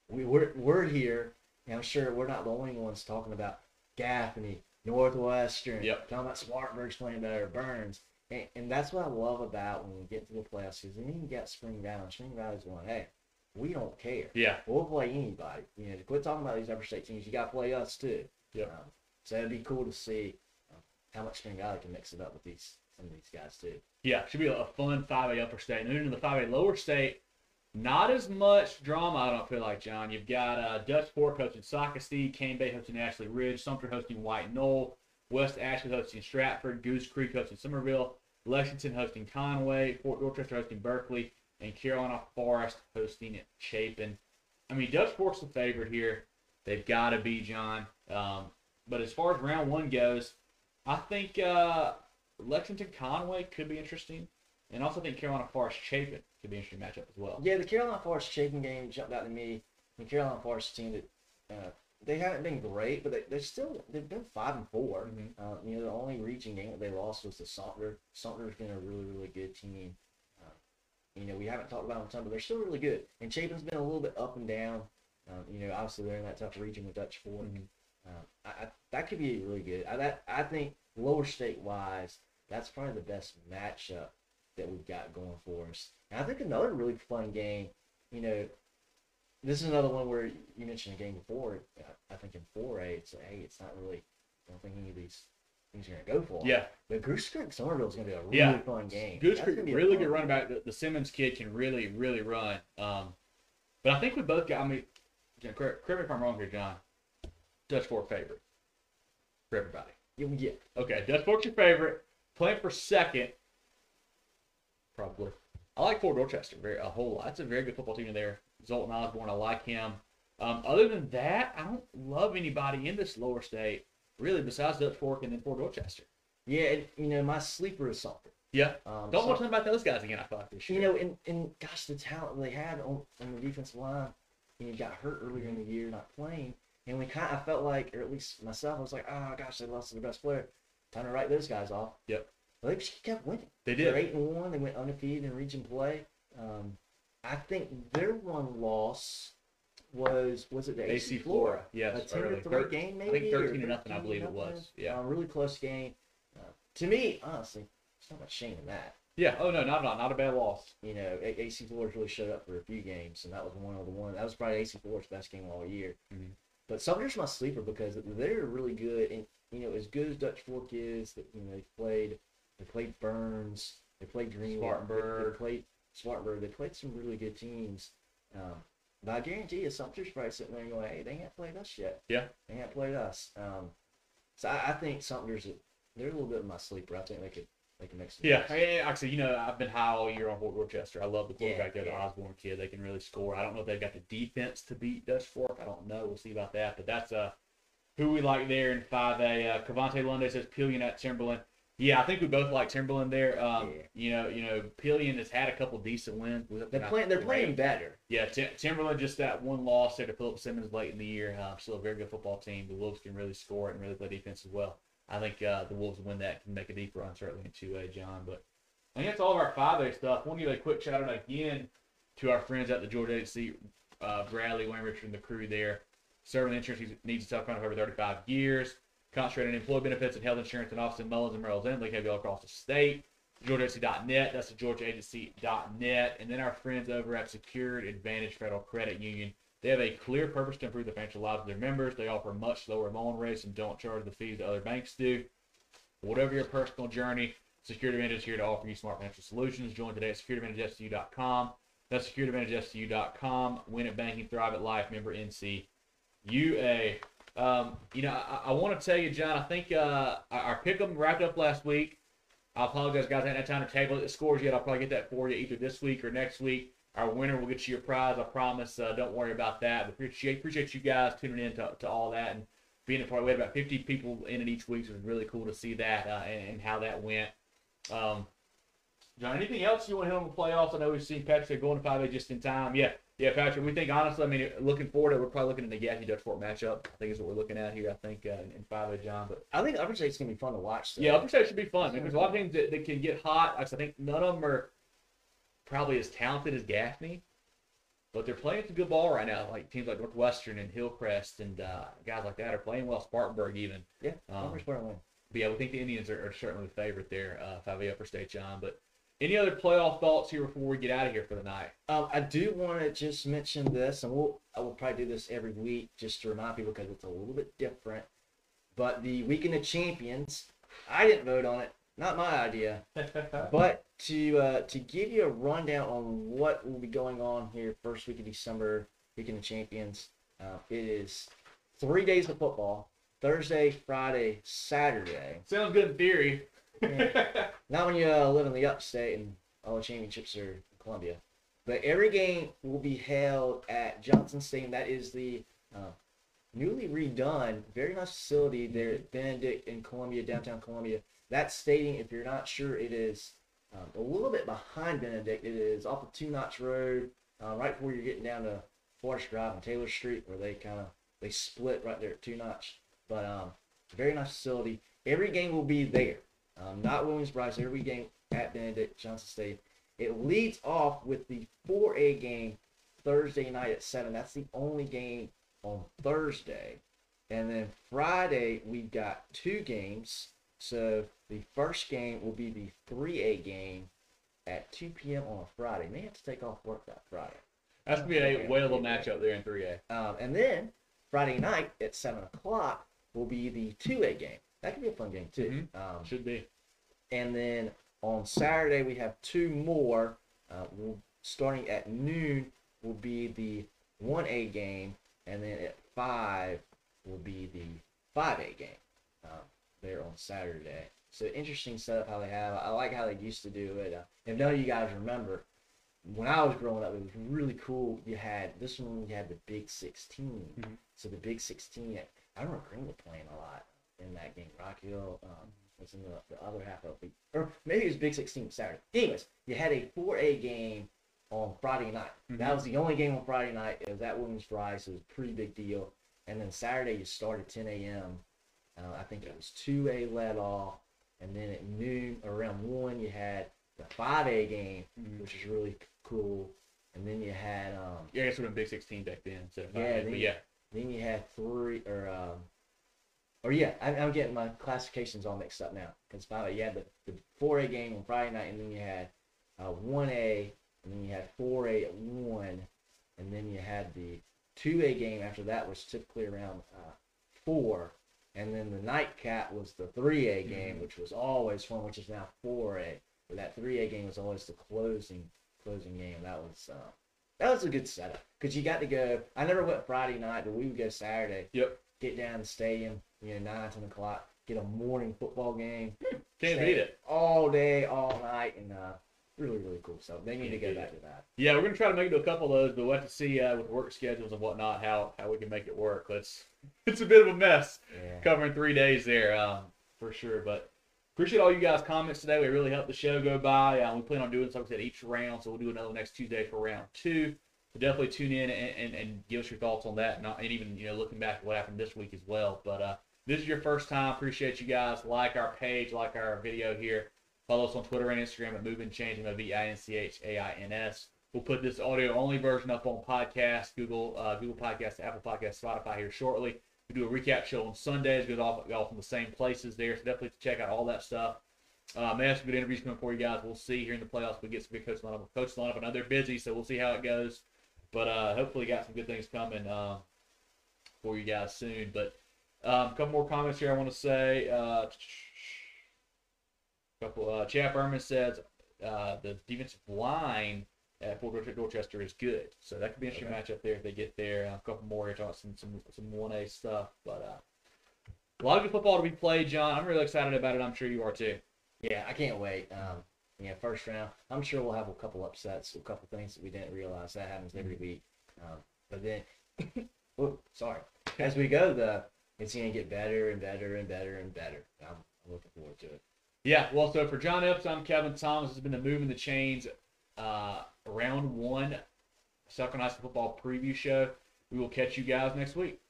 we, we're, we're here, and I'm sure we're not the only ones talking about Gaffney, Northwestern, yep. talking about Spartanburg's playing better, Burns. And, and that's what I love about when we get to the playoffs, because then you got Spring Valley. Spring Valley's going, hey, we don't care. Yeah. We'll play anybody. You know, to quit talking about these upper state teams, you got to play us too. Yep. Um, so it would be cool to see um, how much Spring Valley can mix it up with these some of these guys too. Yeah, it should be a fun five A upper state. Moving to the five A lower state, not as much drama, I don't feel like, John. You've got uh, Dutchport hosting Sockasty, Cane Bay hosting Ashley Ridge, Sumter hosting White Knoll, West Ashley hosting Stratford, Goose Creek hosting Somerville, Lexington hosting Conway, Fort Dorchester hosting Berkeley, and Carolina Forest hosting at Chapin. I mean, Dutchport's the favorite here. They've got to be, John. Um, but as far as round one goes, I think uh, Lexington Conway could be interesting. And I also think Carolina Forest Chapin could be an interesting matchup as well. Yeah, the Carolina Forest Chapin game jumped out to me. I mean, Carolina Forest team that uh, they haven't been great, but they, they're still, they've been five and four. Mm-hmm. uh, you know, the only region game that they lost was to Sumter. Sumter's been a really, really good team. Uh, you know, we haven't talked about them a ton, but they're still really good. And Chapin's been a little bit up and down. Um, you know, obviously they're in that tough region with Dutch Fork. Mm-hmm. um, I, I, that could be really good. I, that, I think lower state-wise, that's probably the best matchup that we've got going for us. And I think another really fun game, you know, this is another one where you mentioned a game before, I think in four A, it's like, hey, it's not really, I don't think any of these things are going to go for. Yeah. But Goose Creek Somerville is going to be a really yeah. fun game. Goose Creek, really good running back. The Simmons kid can really, really run. Um, but I think we both got, I mean, correct me if I'm wrong here, John. Dutch Fork favorite for everybody. Yeah. Okay, Dutch Fork's your favorite. Playing for second. Probably. I like Fort Dorchester very, a whole lot. That's a very good football team in there. Zoltan Osborne, I like him. Um, other than that, I don't love anybody in this lower state, really, besides Dutch Fork and then Fort Dorchester. Yeah, and, you know, my sleeper is Sumter. Yeah. Um, don't want to talk about those guys again, I thought, this year. You know, and, and gosh, the talent they had on, on the defensive line, you know, got hurt earlier in the year not playing. And we kind of, I felt like, or at least myself, I was like, oh, gosh, they lost their best player. Time to write those guys off. Yep. They just kept winning. They did. They're eight and one. They went undefeated in region play. Um, I think their one loss was was it the A C, A C Flora? Flora. Yes, a ten early. to three Thir- game maybe. I think thirteen to nothing. I believe nothing. it was. Yeah, a um, really close game. Uh, to me, honestly, there's not much shame in that. Yeah. Oh no, not not not a bad loss. You know, a- AC Flora's really showed up for a few games, and that was one of the one. That was probably A C Flora's best game all year. Mm-hmm. But Sumter's my sleeper because they're really good, and you know, as good as Dutch Fork is, that you know they played. They played Burns. They played Greenwood. Spartanburg. They played Spartanburg. They played some really good teams. Um, but I guarantee you, Sumter's probably sitting there going, hey, they ain't played us yet. Yeah. They ain't played us. Um, so I, I think Sumter's, a, they're a little bit of my sleeper. I think they could they can make some Yeah. Hey, actually, you know, I've been high all year on Fort Dorchester. I love the quarterback yeah, there, yeah. the Osborne kid. They can really score. I don't know if they've got the defense to beat Dutch Fork. I don't know. We'll see about that. But that's uh, who we like there in five A. Uh, Cavante Lunde says Pelion at Timberland. Yeah, I think we both like Timberland there. Um, yeah. You know, you know, Pelion has had a couple decent wins. They're playing. They're playing better. Yeah, Tim, Timberland just that one loss there to Philip Simmons late in the year. Uh, still a very good football team. The Wolves can really score and really play defense as well. I think uh, the Wolves win that, can make a deep run certainly in two A, John. But I think that's all of our five A stuff. I want to give a quick shout out again to our friends at the Georgia H C, uh, Bradley, Wayne Richard, and the crew there. Serving insurance needs to talk about over thirty-five years. Concentrated on employee benefits and health insurance in Austin, Mullins, and Merrill's End. They have you all across the state. Georgia Agency dot net. That's the Georgia Agency dot net. And then our friends over at Secured Advantage Federal Credit Union. They have a clear purpose to improve the financial lives of their members. They offer much lower loan rates and don't charge the fees that other banks do. Whatever your personal journey, Secured Advantage is here to offer you smart financial solutions. Join today at Secured Advantage F C U dot com. That's Secured Advantage F C U dot com. Win at banking, thrive at life. Member N C U A. Um, you know, I, I want to tell you, John, I think uh, our pick'em wrapped up last week. I apologize, guys, I haven't had time to table the scores yet. I'll probably get that for you either this week or next week. Our winner will get you your prize, I promise. Uh, don't worry about that. But appreciate, appreciate you guys tuning in to, to all that and being a part of it. We had about fifty people in it each week, so it was really cool to see that uh, and, and how that went. Um, John, anything else you want to hit on the playoffs? I know we've seen Patrick going to five A just in time. Yeah. Yeah, Patrick, we think, honestly, I mean, looking forward to it, we're probably looking at the Gaffney Dutch Fork matchup. I think is what we're looking at here, I think, uh, in five A, John. But I think Upper State's going to be fun to watch. Though. Yeah, Upper State should be fun. There's a lot of teams that, that can get hot. I think none of them are probably as talented as Gaffney, but they're playing some good ball right now. Like teams like Northwestern and Hillcrest and uh, guys like that are playing well. Spartanburg even. Yeah, um, Spartanburg. But, yeah, we think the Indians are, are certainly the favorite there, uh, five A Upper State, John. But any other playoff thoughts here before we get out of here for the night? Um, I do want to just mention this, and we'll I will probably do this every week just to remind people because it's a little bit different. But the Weekend of Champions, I didn't vote on it. Not my idea, but to uh, to give you a rundown on what will be going on here first week of December, Weekend of Champions. Uh, it is three days of football: Thursday, Friday, Saturday. Sounds good in theory. Yeah. Not when you uh, live in the upstate and all the championships are in Columbia. But every game will be held at Johnson Stadium. That is the uh, newly redone, very nice facility there at Benedict in Columbia, downtown Columbia. That stadium, if you're not sure, it is um, a little bit behind Benedict. It is off of Two Notch Road, uh, right before you're getting down to Forest Drive and Taylor Street, where they kind of they split right there at Two Notch. But um, very nice facility. Every game will be there. Um, not Williams-Brice. Every game at Benedict, Johnson Stadium. It leads off with the four A game Thursday night at seven. That's the only game on Thursday. And then Friday, we've got two games. So the first game will be the three A game at two P M on a Friday. May have to take off work that Friday. That's going to be a whale matchup there in three A. Um, and then Friday night at seven o'clock will be the two A game. That could be a fun game, too. Mm-hmm. um, Should be. And then on Saturday, we have two more. Uh, we'll, starting at noon will be the one A game, and then at five will be the five A game. Um, there on Saturday. So interesting setup how they have. I like how they used to do it. Uh, if none of you guys remember, when I was growing up, it was really cool. You had this one. You had the Big sixteen. Mm-hmm. So the Big sixteen. I remember Greenwood playing a lot in that game. Rock Hill um, was in the, the other half of the, or maybe it was Big sixteen Saturday. Anyways, you had a four A game on Friday night. Mm-hmm. That was the only game on Friday night. It was at Williams-Brice. It was a pretty big deal. And then Saturday you start at ten A M Uh, I think it was two A let off, and then at noon, around one, you had the five A game, mm-hmm. which is really cool. And then you had um, yeah, it's been Big sixteen back then, so yeah, then, but yeah. Then you had three or um, or yeah, I, I'm getting my classifications all mixed up now because five A, you had the, the four A game on Friday night, and then you had uh, one A, and then you had four A at one, and then you had the two A game after that, which typically around uh, four. And then the nightcap was the three A game, which was always fun, which is now four A. But that three A game was always the closing closing game. That was uh, that was a good setup because you got to go. I never went Friday night, but we would go Saturday. Yep. Get down to the stadium, you know, nine, ten o'clock. Get a morning football game. Can't beat it. All day, all night, and uh, really, really cool. So they need Can't to go back it. to that. Yeah, we're gonna try to make it to a couple of those, but we'll have to see uh, with work schedules and whatnot how how we can make it work. Let's. It's a bit of a mess yeah. covering three days there, um, for sure. But appreciate all you guys' comments today. We really helped the show go by. Uh, we plan on doing something each round, so we'll do another next Tuesday for round two. So definitely tune in and, and, and give us your thoughts on that, and, and even you know looking back at what happened this week as well. But uh, this is your first time. Appreciate you guys. Like our page, like our video here. Follow us on Twitter and Instagram at Move in the Chains, M O V I N C H A I N S. We'll put this audio-only version up on podcast, Google uh, Google Podcasts, Apple Podcasts, Spotify here shortly. We do a recap show on Sundays. Goes off, off from the same places there, so definitely check out all that stuff. Uh, may have some good interviews coming for you guys. We'll see here in the playoffs. We get some big coach lineup. Coach lineup. I know they're busy, so we'll see how it goes. But uh, hopefully, got some good things coming uh, for you guys soon. But um, a couple more comments here. I want to say, uh, couple. Uh, Chad Berman says uh, the defensive line at Fort Dorchester is good, so that could be an interesting okay. matchup there if they get there. Uh, a couple more here, some some some one A stuff, but uh, a lot of good football to be played, John. I'm really excited about it. I'm sure you are too. Yeah, I can't wait. Um, yeah, first round. I'm sure we'll have a couple upsets, a couple things that we didn't realize. That happens every week. Um, but then, oh, sorry. As we go, though, it's going to get better and better and better and better. I'm, I'm looking forward to it. Yeah. Well, so for John Epps, I'm Kevin Thomas. This has been the Move in the Chains. Uh, round one Southern High School football preview show. We will catch you guys next week.